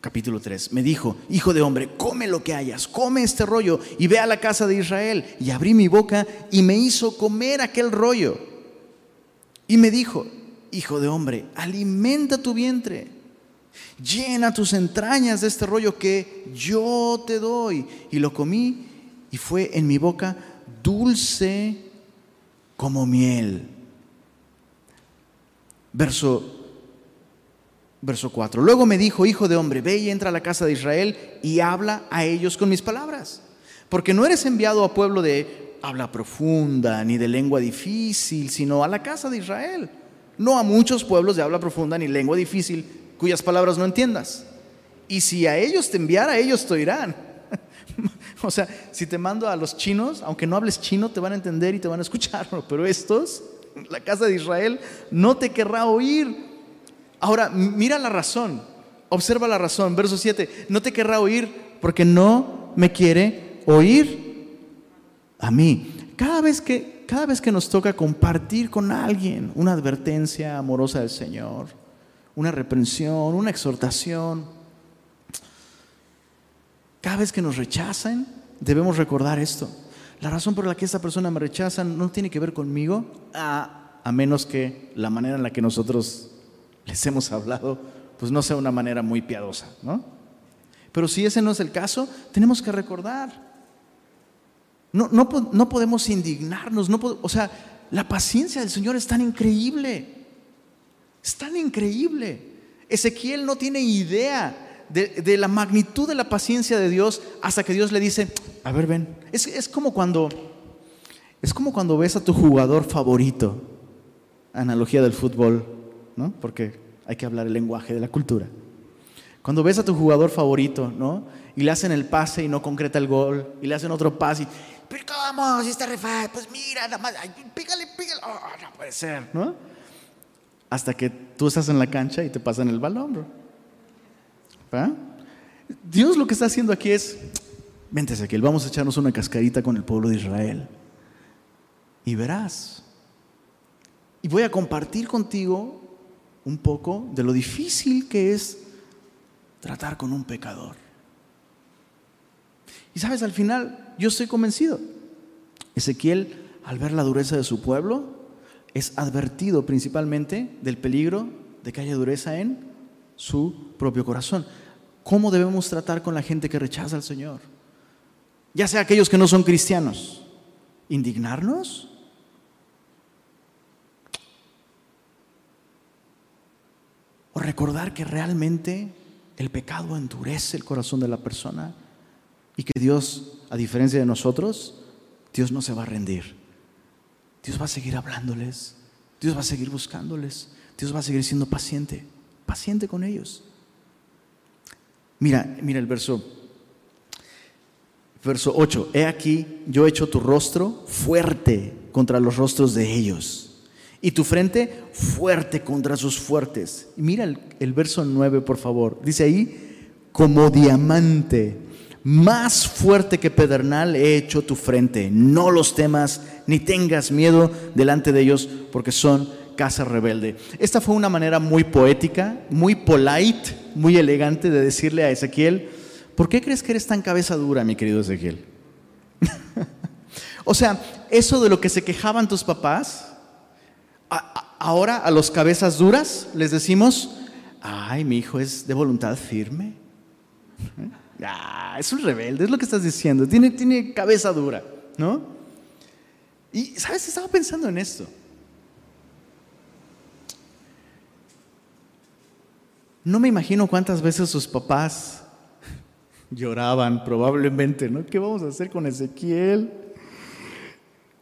Capítulo 3, me dijo, hijo de hombre, come lo que hayas, come este rollo y ve a la casa de Israel. Y abrí mi boca y me hizo comer aquel rollo. Y me dijo, hijo de hombre, alimenta tu vientre Llena tus entrañas de este rollo que yo te doy. Y lo comí y fue en mi boca dulce como miel. Verso 4. Luego me dijo: hijo de hombre, ve y entra a la casa de Israel y habla a ellos con mis palabras. Porque no eres enviado a pueblo de habla profunda ni de lengua difícil, sino a la casa de Israel. No a muchos pueblos de habla profunda ni lengua difícil, cuyas palabras no entiendas. Y si a ellos te enviara, a ellos te oirán. O sea, si te mando a los chinos, aunque no hables chino, te van a entender y te van a escuchar. Pero estos, la casa de Israel, no te querrá oír. Ahora, mira la razón. Observa la razón. Verso 7. No te querrá oír porque no me quiere oír a mí. Cada vez que nos toca compartir con alguien una advertencia amorosa del Señor, una reprensión, una exhortación, cada vez que nos rechacen, debemos recordar esto. La razón por la que esta persona me rechaza no tiene que ver conmigo, a menos que la manera en la que nosotros les hemos hablado pues no sea una manera muy piadosa, ¿no? Pero si ese no es el caso, tenemos que recordar. No podemos indignarnos, o sea, la paciencia del Señor es tan increíble, Ezequiel no tiene idea de la magnitud de la paciencia de Dios hasta que Dios le dice: a ver, ven. Es como cuando ves a tu jugador favorito, analogía del fútbol, ¿no? Porque hay que hablar el lenguaje de la cultura. Cuando ves a tu jugador favorito, ¿no? Y le hacen el pase y no concreta el gol, y le hacen otro pase y... ¿pero cómo? Si está refaz, pues mira, nada más, ay, pégale, oh, no puede ser, ¿no? Hasta que tú estás en la cancha y te pasan el balón, bro. ¿Ah? Dios lo que está haciendo aquí es: vente, Ezequiel, vamos a echarnos una cascarita con el pueblo de Israel y verás. Y voy a compartir contigo un poco de lo difícil que es tratar con un pecador. Y sabes, al final yo estoy convencido. Ezequiel, al ver la dureza de su pueblo, es advertido principalmente del peligro de que haya dureza en su propio corazón. ¿Cómo debemos tratar con la gente que rechaza al Señor? Ya sea aquellos que no son cristianos. ¿Indignarnos? ¿O recordar que realmente el pecado endurece el corazón de la persona y que Dios, a diferencia de nosotros, Dios no se va a rendir? Dios va a seguir hablándoles, Dios va a seguir buscándoles, Dios va a seguir siendo paciente con ellos. Mira el verso 8. He aquí, yo echo tu rostro fuerte contra los rostros de ellos, y tu frente fuerte contra sus fuertes. Mira el verso 9, por favor. Dice ahí: como diamante, más fuerte que pedernal he hecho tu frente. No los temas, ni tengas miedo delante de ellos, porque son casa rebelde. Esta fue una manera muy poética, muy polite, muy elegante de decirle a Ezequiel: ¿por qué crees que eres tan cabeza dura, mi querido Ezequiel? O sea, eso de lo que se quejaban tus papás, ahora a los cabezas duras les decimos: ay, mi hijo es de voluntad firme. Ah, es un rebelde, es lo que estás diciendo. Tiene cabeza dura, ¿no? Y, ¿sabes? Estaba pensando en esto. No me imagino cuántas veces sus papás lloraban, probablemente, ¿no? ¿Qué vamos a hacer con Ezequiel?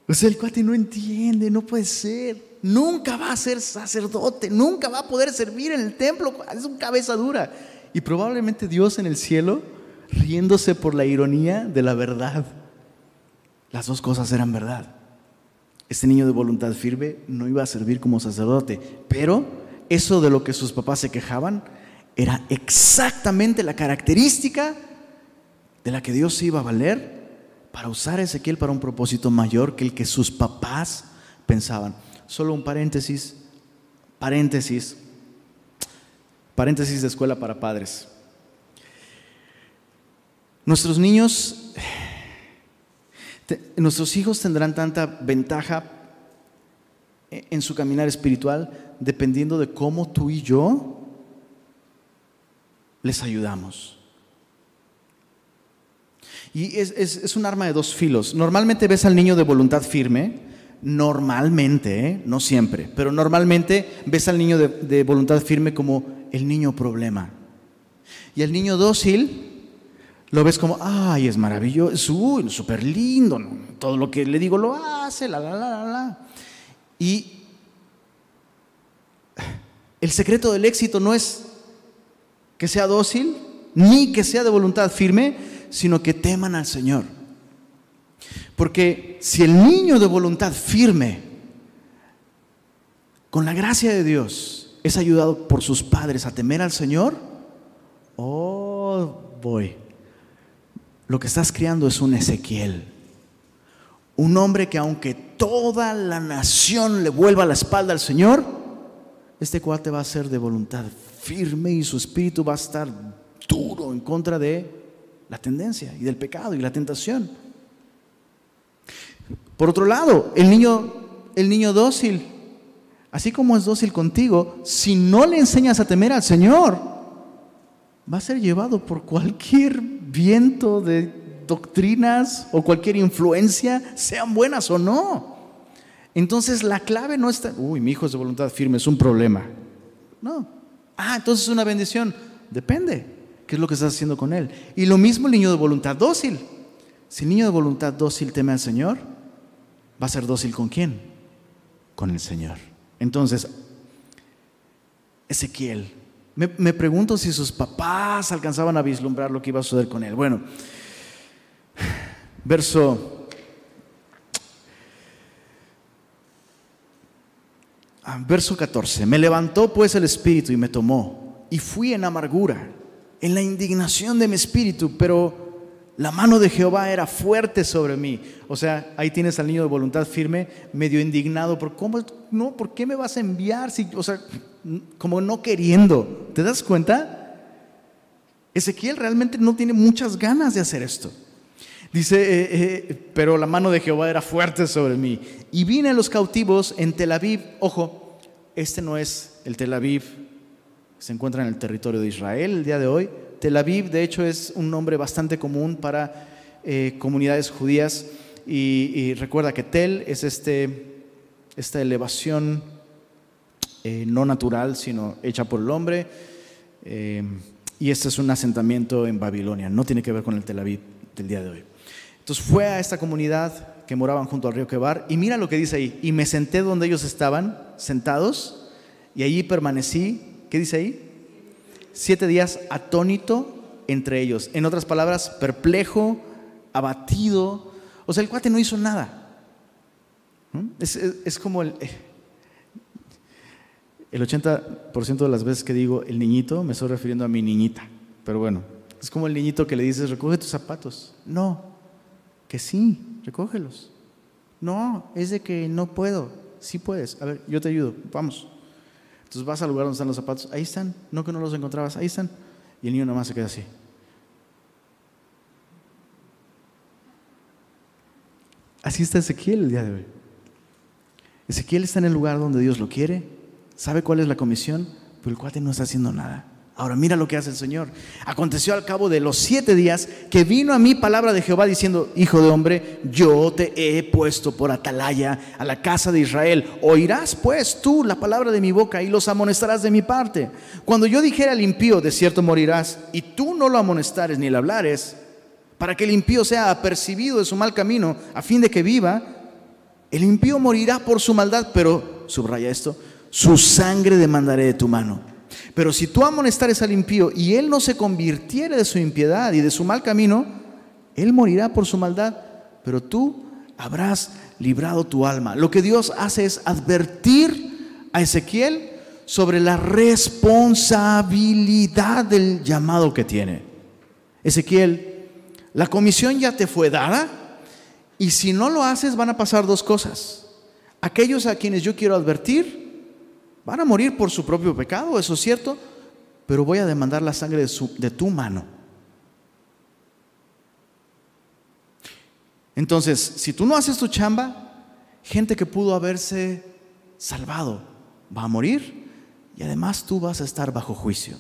O sea, el cuate no entiende, no puede ser. Nunca va a ser sacerdote, nunca va a poder servir en el templo, es un cabeza dura. Y probablemente Dios en el cielo riéndose por la ironía de la verdad. Las dos cosas eran verdad. Este niño de voluntad firme no iba a servir como sacerdote, pero eso de lo que sus papás se quejaban era exactamente la característica de la que Dios se iba a valer para usar a Ezequiel para un propósito mayor que el que sus papás pensaban. Solo un paréntesis de escuela para padres. Nuestros niños, nuestros hijos tendrán tanta ventaja en su caminar espiritual dependiendo de cómo tú y yo les ayudamos. Y es un arma de dos filos. Normalmente ves al niño de voluntad firme, normalmente, no siempre, pero normalmente ves al niño de voluntad firme como el niño problema. Y al niño dócil lo ves como, ay, es maravilloso, es súper lindo, ¿no? Todo lo que le digo lo hace, Y el secreto del éxito no es que sea dócil, ni que sea de voluntad firme, sino que teman al Señor. Porque si el niño de voluntad firme, con la gracia de Dios, es ayudado por sus padres a temer al Señor, oh boy, lo que estás criando es un Ezequiel, un hombre que aunque toda la nación le vuelva la espalda al Señor, este cuate va a ser de voluntad firme y su espíritu va a estar duro en contra de la tendencia y del pecado y la tentación. Por otro lado, el niño dócil, así como es dócil contigo, si no le enseñas a temer al Señor, va a ser llevado por cualquier viento de doctrinas o cualquier influencia, sean buenas o no. Entonces la clave no está, uy, mi hijo es de voluntad firme, es un problema. No. Ah, entonces es una bendición. Depende, ¿qué es lo que estás haciendo con él? Y lo mismo el niño de voluntad dócil. Si el niño de voluntad dócil teme al Señor, va a ser dócil ¿con quién? Con el Señor. Entonces, Ezequiel, me pregunto si sus papás alcanzaban a vislumbrar lo que iba a suceder con él. Bueno, verso 14. Me levantó pues el espíritu y me tomó, y fui en amargura, en la indignación de mi espíritu, pero la mano de Jehová era fuerte sobre mí. O sea, ahí tienes al niño de voluntad firme, medio indignado por cómo, no, ¿por qué me vas a enviar? Si, o sea, como no queriendo. ¿Te das cuenta? Ezequiel realmente no tiene muchas ganas de hacer esto. Dice, pero la mano de Jehová era fuerte sobre mí. Y vine a los cautivos en Tel Aviv. Ojo, este no es el Tel Aviv que se encuentra en el territorio de Israel el día de hoy. Tel Aviv, de hecho, es un nombre bastante común para comunidades judías. Y recuerda que Tel es esta elevación no natural, sino hecha por el hombre. Y este es un asentamiento en Babilonia. No tiene que ver con el Tel Aviv del día de hoy. Entonces fue a esta comunidad que moraban junto al río Quebar. Y mira lo que dice ahí. Y me senté donde ellos estaban, sentados. Y allí permanecí. ¿Qué dice ahí? 7 días atónito entre ellos. En otras palabras, perplejo, abatido. O sea, el cuate no hizo nada. Es como el 80% de las veces que digo el niñito, me estoy refiriendo a mi niñita. Pero bueno, es como el niñito que le dices, recoge tus zapatos. No, que sí, recógelos. No, es de que no puedo. Sí puedes. A ver, yo te ayudo, vamos. Entonces vas al lugar donde están los zapatos, ahí están, no que no los encontrabas, ahí están. Y el niño nomás se queda así. Así está Ezequiel el día de hoy. Ezequiel está en el lugar donde Dios lo quiere, sabe cuál es la comisión, pero el cuate no está haciendo nada. Ahora mira lo que hace el Señor. Aconteció al cabo de los 7 días que vino a mí palabra de Jehová diciendo, hijo de hombre, yo te he puesto por atalaya a la casa de Israel. Oirás pues tú la palabra de mi boca y los amonestarás de mi parte. Cuando yo dijera al impío, de cierto morirás, y tú no lo amonestares ni le hablares, para que el impío sea apercibido de su mal camino a fin de que viva, el impío morirá por su maldad, pero, subraya esto, su sangre demandaré de tu mano. Pero si tú amonestares al impío y él no se convirtiere de su impiedad y de su mal camino, él morirá por su maldad, pero tú habrás librado tu alma. Lo que Dios hace es advertir a Ezequiel sobre la responsabilidad del llamado que tiene. Ezequiel, la comisión ya te fue dada y si no lo haces van a pasar 2 cosas. Aquellos a quienes yo quiero advertir van a morir por su propio pecado, eso es cierto, pero voy a demandar la sangre de tu mano. Entonces, si tú no haces tu chamba, gente que pudo haberse salvado va a morir y además tú vas a estar bajo juicio.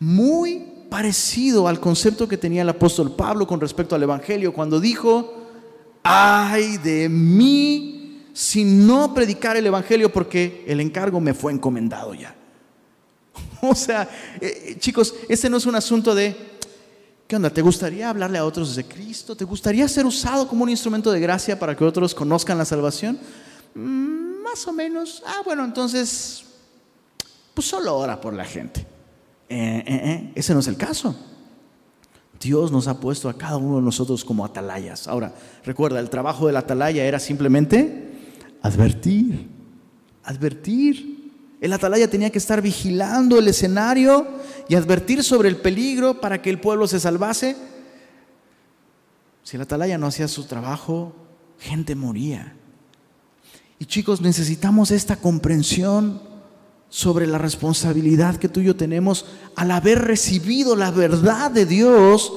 Muy parecido al concepto que tenía el apóstol Pablo con respecto al Evangelio cuando dijo: ¡ay de mí si no predicar el Evangelio, porque el encargo me fue encomendado ya! O sea, chicos, este no es un asunto de ¿qué onda? ¿Te gustaría hablarle a otros de Cristo? ¿Te gustaría ser usado como un instrumento de gracia para que otros conozcan la salvación? Más o menos. Ah, bueno, entonces pues solo ora por la gente. Ese no es el caso. Dios nos ha puesto a cada uno de nosotros como atalayas. Ahora, recuerda, el trabajo del atalaya era simplemente advertir, advertir. El atalaya tenía que estar vigilando el escenario y advertir sobre el peligro para que el pueblo se salvase. Si el atalaya no hacía su trabajo, gente moría. Y chicos, necesitamos esta comprensión sobre la responsabilidad que tú y yo tenemos. Al haber recibido la verdad de Dios,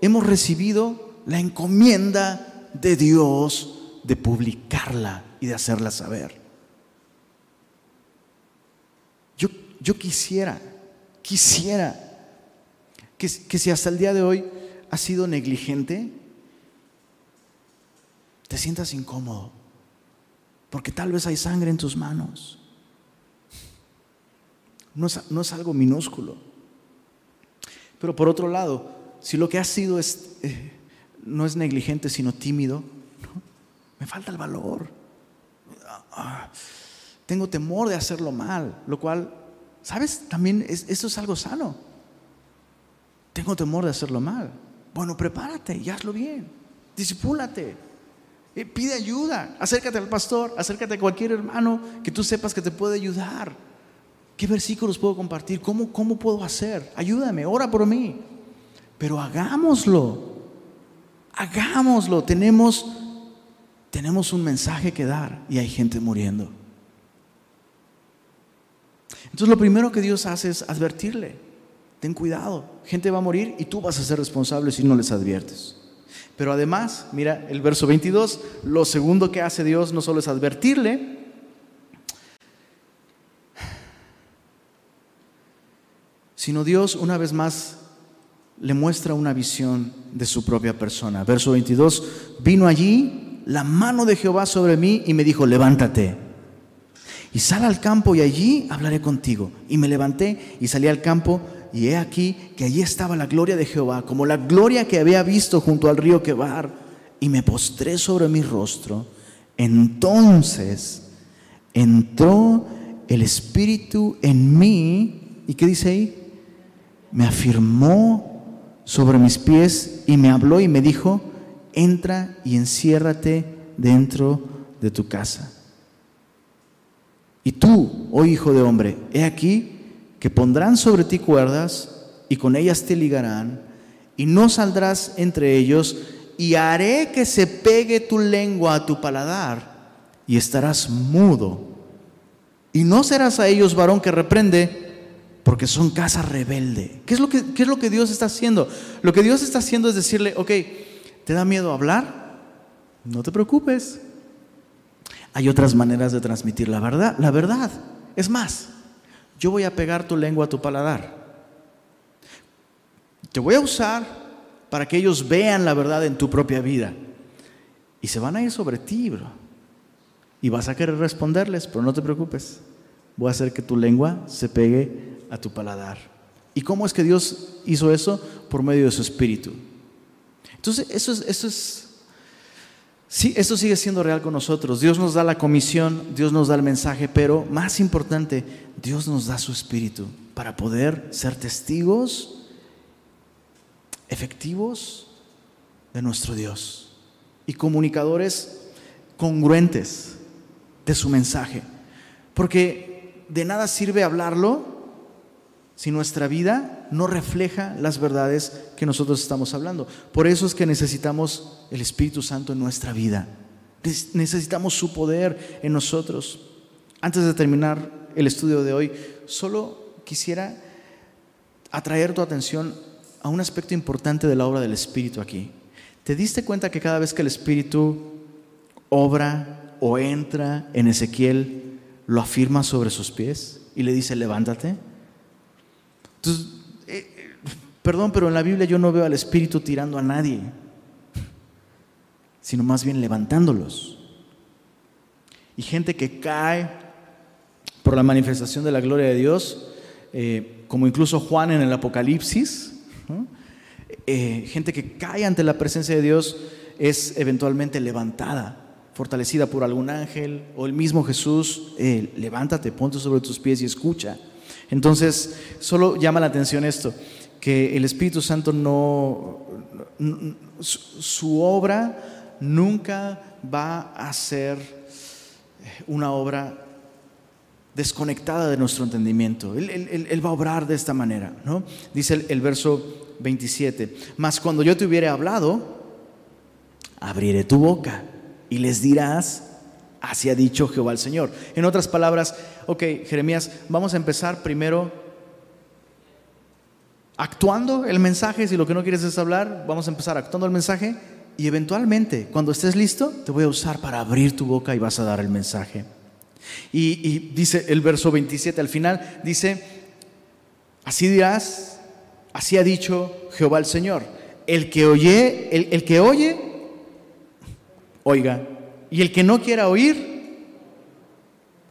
hemos recibido la encomienda de Dios de publicarla y de hacerla saber. Yo quisiera que si hasta el día de hoy has sido negligente, te sientas incómodo, porque tal vez hay sangre en tus manos. No es algo minúsculo. Pero por otro lado, si lo que has sido es, no es negligente sino tímido, ¿no? Me falta el valor, tengo temor de hacerlo mal, lo cual, ¿sabes? También esto es algo sano. Tengo temor de hacerlo mal. Bueno, prepárate y hazlo bien. Discípulate, pide ayuda, acércate al pastor, acércate a cualquier hermano que tú sepas que te puede ayudar. ¿Qué versículos puedo compartir? ¿Cómo puedo hacer? Ayúdame, ora por mí. Pero hagámoslo, hagámoslo. Tenemos un mensaje que dar y hay gente muriendo. Entonces lo primero que Dios hace es advertirle: ten cuidado, gente va a morir y tú vas a ser responsable si no les adviertes. Pero además, mira el verso 22, lo segundo que hace Dios no solo es advertirle, sino Dios una vez más le muestra una visión de su propia persona. Verso 22, vino allí la mano de Jehová sobre mí y me dijo: levántate y sal al campo, y allí hablaré contigo. Y me levanté y salí al campo, y he aquí que allí estaba la gloria de Jehová, como la gloria que había visto junto al río Quebar, y me postré sobre mi rostro. Entonces entró el Espíritu en mí, ¿y qué dice ahí? Me afirmó sobre mis pies y me habló y me dijo: entra y enciérrate dentro de tu casa. Y tú, oh hijo de hombre, he aquí que pondrán sobre ti cuerdas y con ellas te ligarán, y no saldrás entre ellos, y haré que se pegue tu lengua a tu paladar y estarás mudo, y no serás a ellos varón que reprende, porque son casa rebelde. ¿Qué es lo que Dios está haciendo? Lo que Dios está haciendo es decirle: ok, ¿te da miedo hablar? No te preocupes, hay otras maneras de transmitir la verdad. Es más, yo voy a pegar tu lengua a tu paladar, te voy a usar para que ellos vean la verdad en tu propia vida, y se van a ir sobre ti, bro, y vas a querer responderles, pero no te preocupes, voy a hacer que tu lengua se pegue a tu paladar. ¿Y cómo es que Dios hizo eso? Por medio de su Espíritu. Entonces eso sigue siendo real con nosotros. Dios nos da la comisión, Dios nos da el mensaje, pero más importante, Dios nos da su Espíritu para poder ser testigos efectivos de nuestro Dios y comunicadores congruentes de su mensaje, porque de nada sirve hablarlo si nuestra vida no refleja las verdades que nosotros estamos hablando. Por eso es que necesitamos el Espíritu Santo en nuestra vida. Necesitamos su poder en nosotros. Antes de terminar el estudio de hoy, solo quisiera atraer tu atención a un aspecto importante de la obra del Espíritu aquí. ¿Te diste cuenta que cada vez que el Espíritu obra o entra en Ezequiel, lo afirma sobre sus pies y le dice: levántate? Entonces, Perdón, pero en la Biblia yo no veo al Espíritu tirando a nadie, sino más bien levantándolos. Y gente que cae por la manifestación de la gloria de Dios, como incluso Juan en el Apocalipsis, ¿no? Gente que cae ante la presencia de Dios es eventualmente levantada, fortalecida por algún ángel o el mismo Jesús. Levántate, ponte sobre tus pies y escucha. Entonces, solo llama la atención esto, que el Espíritu Santo no su obra nunca va a ser una obra desconectada de nuestro entendimiento. Él va a obrar de esta manera, ¿no? Dice el verso 27, mas cuando yo te hubiere hablado, abriré tu boca y les dirás, así ha dicho Jehová el Señor. En otras palabras, ok, Jeremías, vamos a empezar primero actuando el mensaje. Si lo que no quieres es hablar, vamos a empezar actuando el mensaje, y eventualmente, cuando estés listo, te voy a usar para abrir tu boca y vas a dar el mensaje. Y dice el verso 27 al final, dice, así dirás, así ha dicho Jehová el Señor, el que oye, oiga, y el que no quiera oír,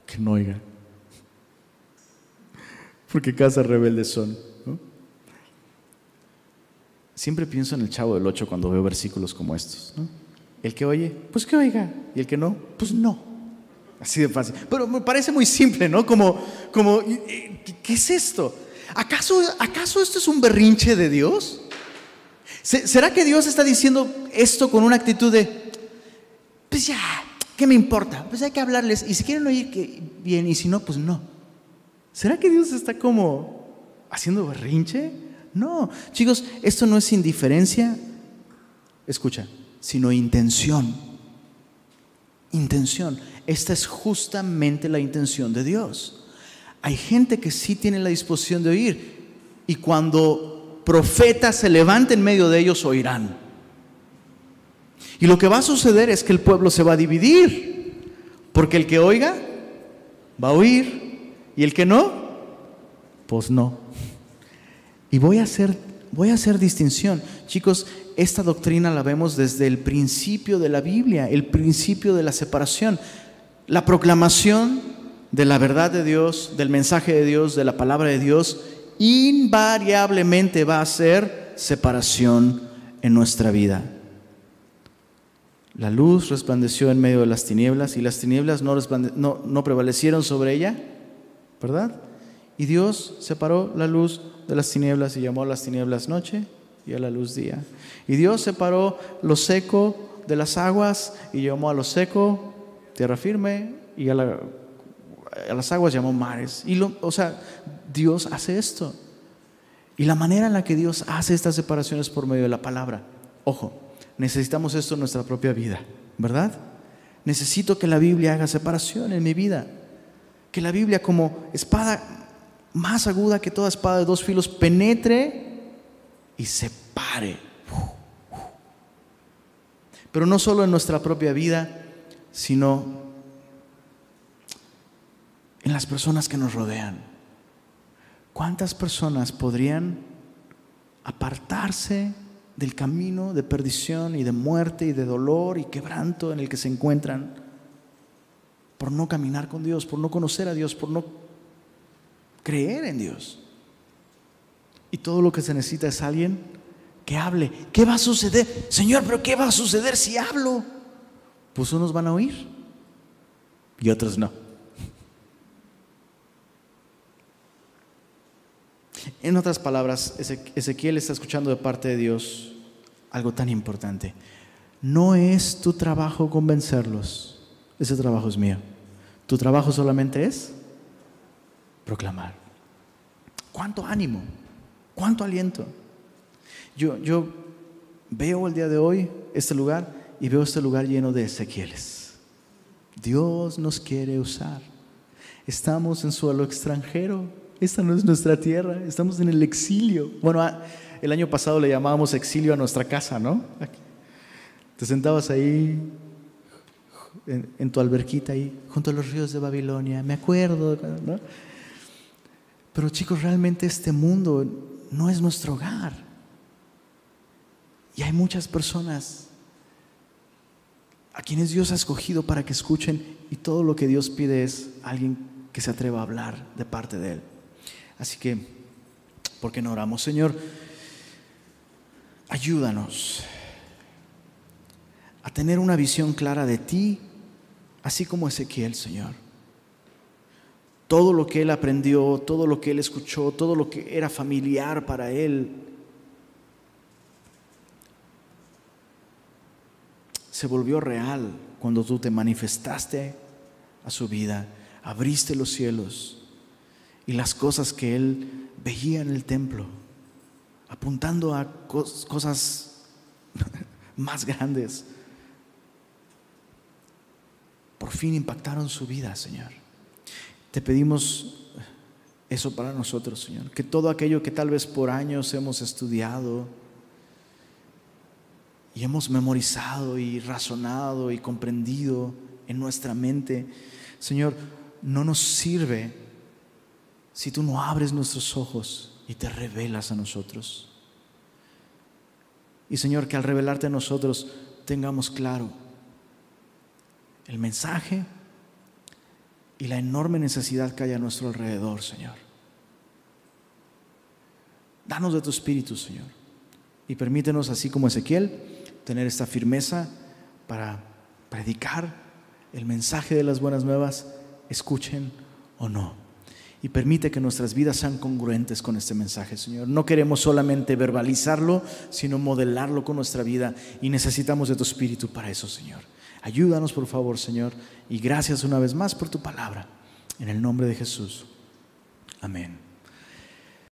que no oiga, porque casas rebeldes son, ¿no? Siempre pienso en el Chavo del 8 cuando veo versículos como estos, ¿no? El que oye, pues que oiga, y el que no, pues no. Así de fácil. Pero me parece muy simple, ¿no? Como ¿qué es esto? ¿Acaso esto es un berrinche de Dios? ¿Será que Dios está diciendo esto con una actitud de, pues ya, ¿qué me importa? Pues hay que hablarles, y si quieren oír, que bien, y si no, pues no. ¿Será que Dios está como haciendo berrinche? No, chicos, esto no es indiferencia, escucha, sino intención. Intención. Esta es justamente la intención de Dios. Hay gente que sí tiene la disposición de oír, y cuando profeta se levante en medio de ellos, oirán. Y lo que va a suceder es que el pueblo se va a dividir, porque el que oiga va a oír, y el que no, pues no. Y voy a hacer distinción, chicos. Esta doctrina la vemos desde el principio de la Biblia, el principio de la separación, la proclamación de la verdad de Dios, del mensaje de Dios, de la palabra de Dios. Invariablemente va a ser separación en nuestra vida. La luz resplandeció en medio de las tinieblas, y las tinieblas no prevalecieron sobre ella, ¿verdad? Y Dios separó la luz de las tinieblas y llamó a las tinieblas noche, y a la luz día. Y Dios separó lo seco de las aguas y llamó a lo seco tierra firme, y a las aguas llamó mares. Dios hace esto. Y la manera en la que Dios hace estas separaciones por medio de la palabra. Ojo, necesitamos esto en nuestra propia vida, ¿verdad? Necesito que la Biblia haga separación en mi vida. Que la Biblia, como espada más aguda que toda espada de dos filos, penetre y separe. Pero no solo en nuestra propia vida, sino en las personas que nos rodean. ¿Cuántas personas podrían apartarse del camino de perdición y de muerte y de dolor y quebranto en el que se encuentran por no caminar con Dios, por no conocer a Dios, por no creer en Dios? Y todo lo que se necesita es alguien que hable. ¿Qué va a suceder? Señor, ¿pero qué va a suceder si hablo? Pues unos van a oír y otros no. En otras palabras, Ezequiel está escuchando de parte de Dios algo tan importante. No es tu trabajo convencerlos. Ese trabajo es mío. Tu trabajo solamente es proclamar. ¿Cuánto ánimo? ¿Cuánto aliento? Yo veo el día de hoy este lugar, y veo este lugar lleno de Ezequieles. Dios nos quiere usar. Estamos en suelo extranjero. Esta no es nuestra tierra. Estamos en el exilio. Bueno, el año pasado le llamábamos exilio a nuestra casa, ¿no? Te sentabas ahí en tu alberquita, ahí junto a los ríos de Babilonia. Me acuerdo, ¿no? Pero chicos, realmente este mundo no es nuestro hogar. Y hay muchas personas a quienes Dios ha escogido para que escuchen, y todo lo que Dios pide es alguien que se atreva a hablar de parte de Él. Así que, ¿por qué no oramos? Señor, ayúdanos a tener una visión clara de ti, así como Ezequiel, Señor. Todo lo que él aprendió, todo lo que él escuchó, todo lo que era familiar para él, se volvió real cuando tú te manifestaste a su vida, abriste los cielos y las cosas que él veía en el templo, apuntando a cosas más grandes, por fin impactaron su vida, Señor. Te pedimos eso para nosotros, Señor, que todo aquello que tal vez por años hemos estudiado y hemos memorizado y razonado y comprendido en nuestra mente, Señor, no nos sirve si tú no abres nuestros ojos y te revelas a nosotros. Y, Señor, que al revelarte a nosotros tengamos claro el mensaje y la enorme necesidad que hay a nuestro alrededor, Señor. Danos de tu espíritu, Señor, y permítenos, así como Ezequiel, tener esta firmeza para predicar el mensaje de las buenas nuevas, escuchen o no. Y permite que nuestras vidas sean congruentes con este mensaje, Señor. No queremos solamente verbalizarlo, sino modelarlo con nuestra vida, y necesitamos de tu espíritu para eso, Señor. Ayúdanos, por favor, Señor, y gracias una vez más por tu palabra. En el nombre de Jesús. Amén.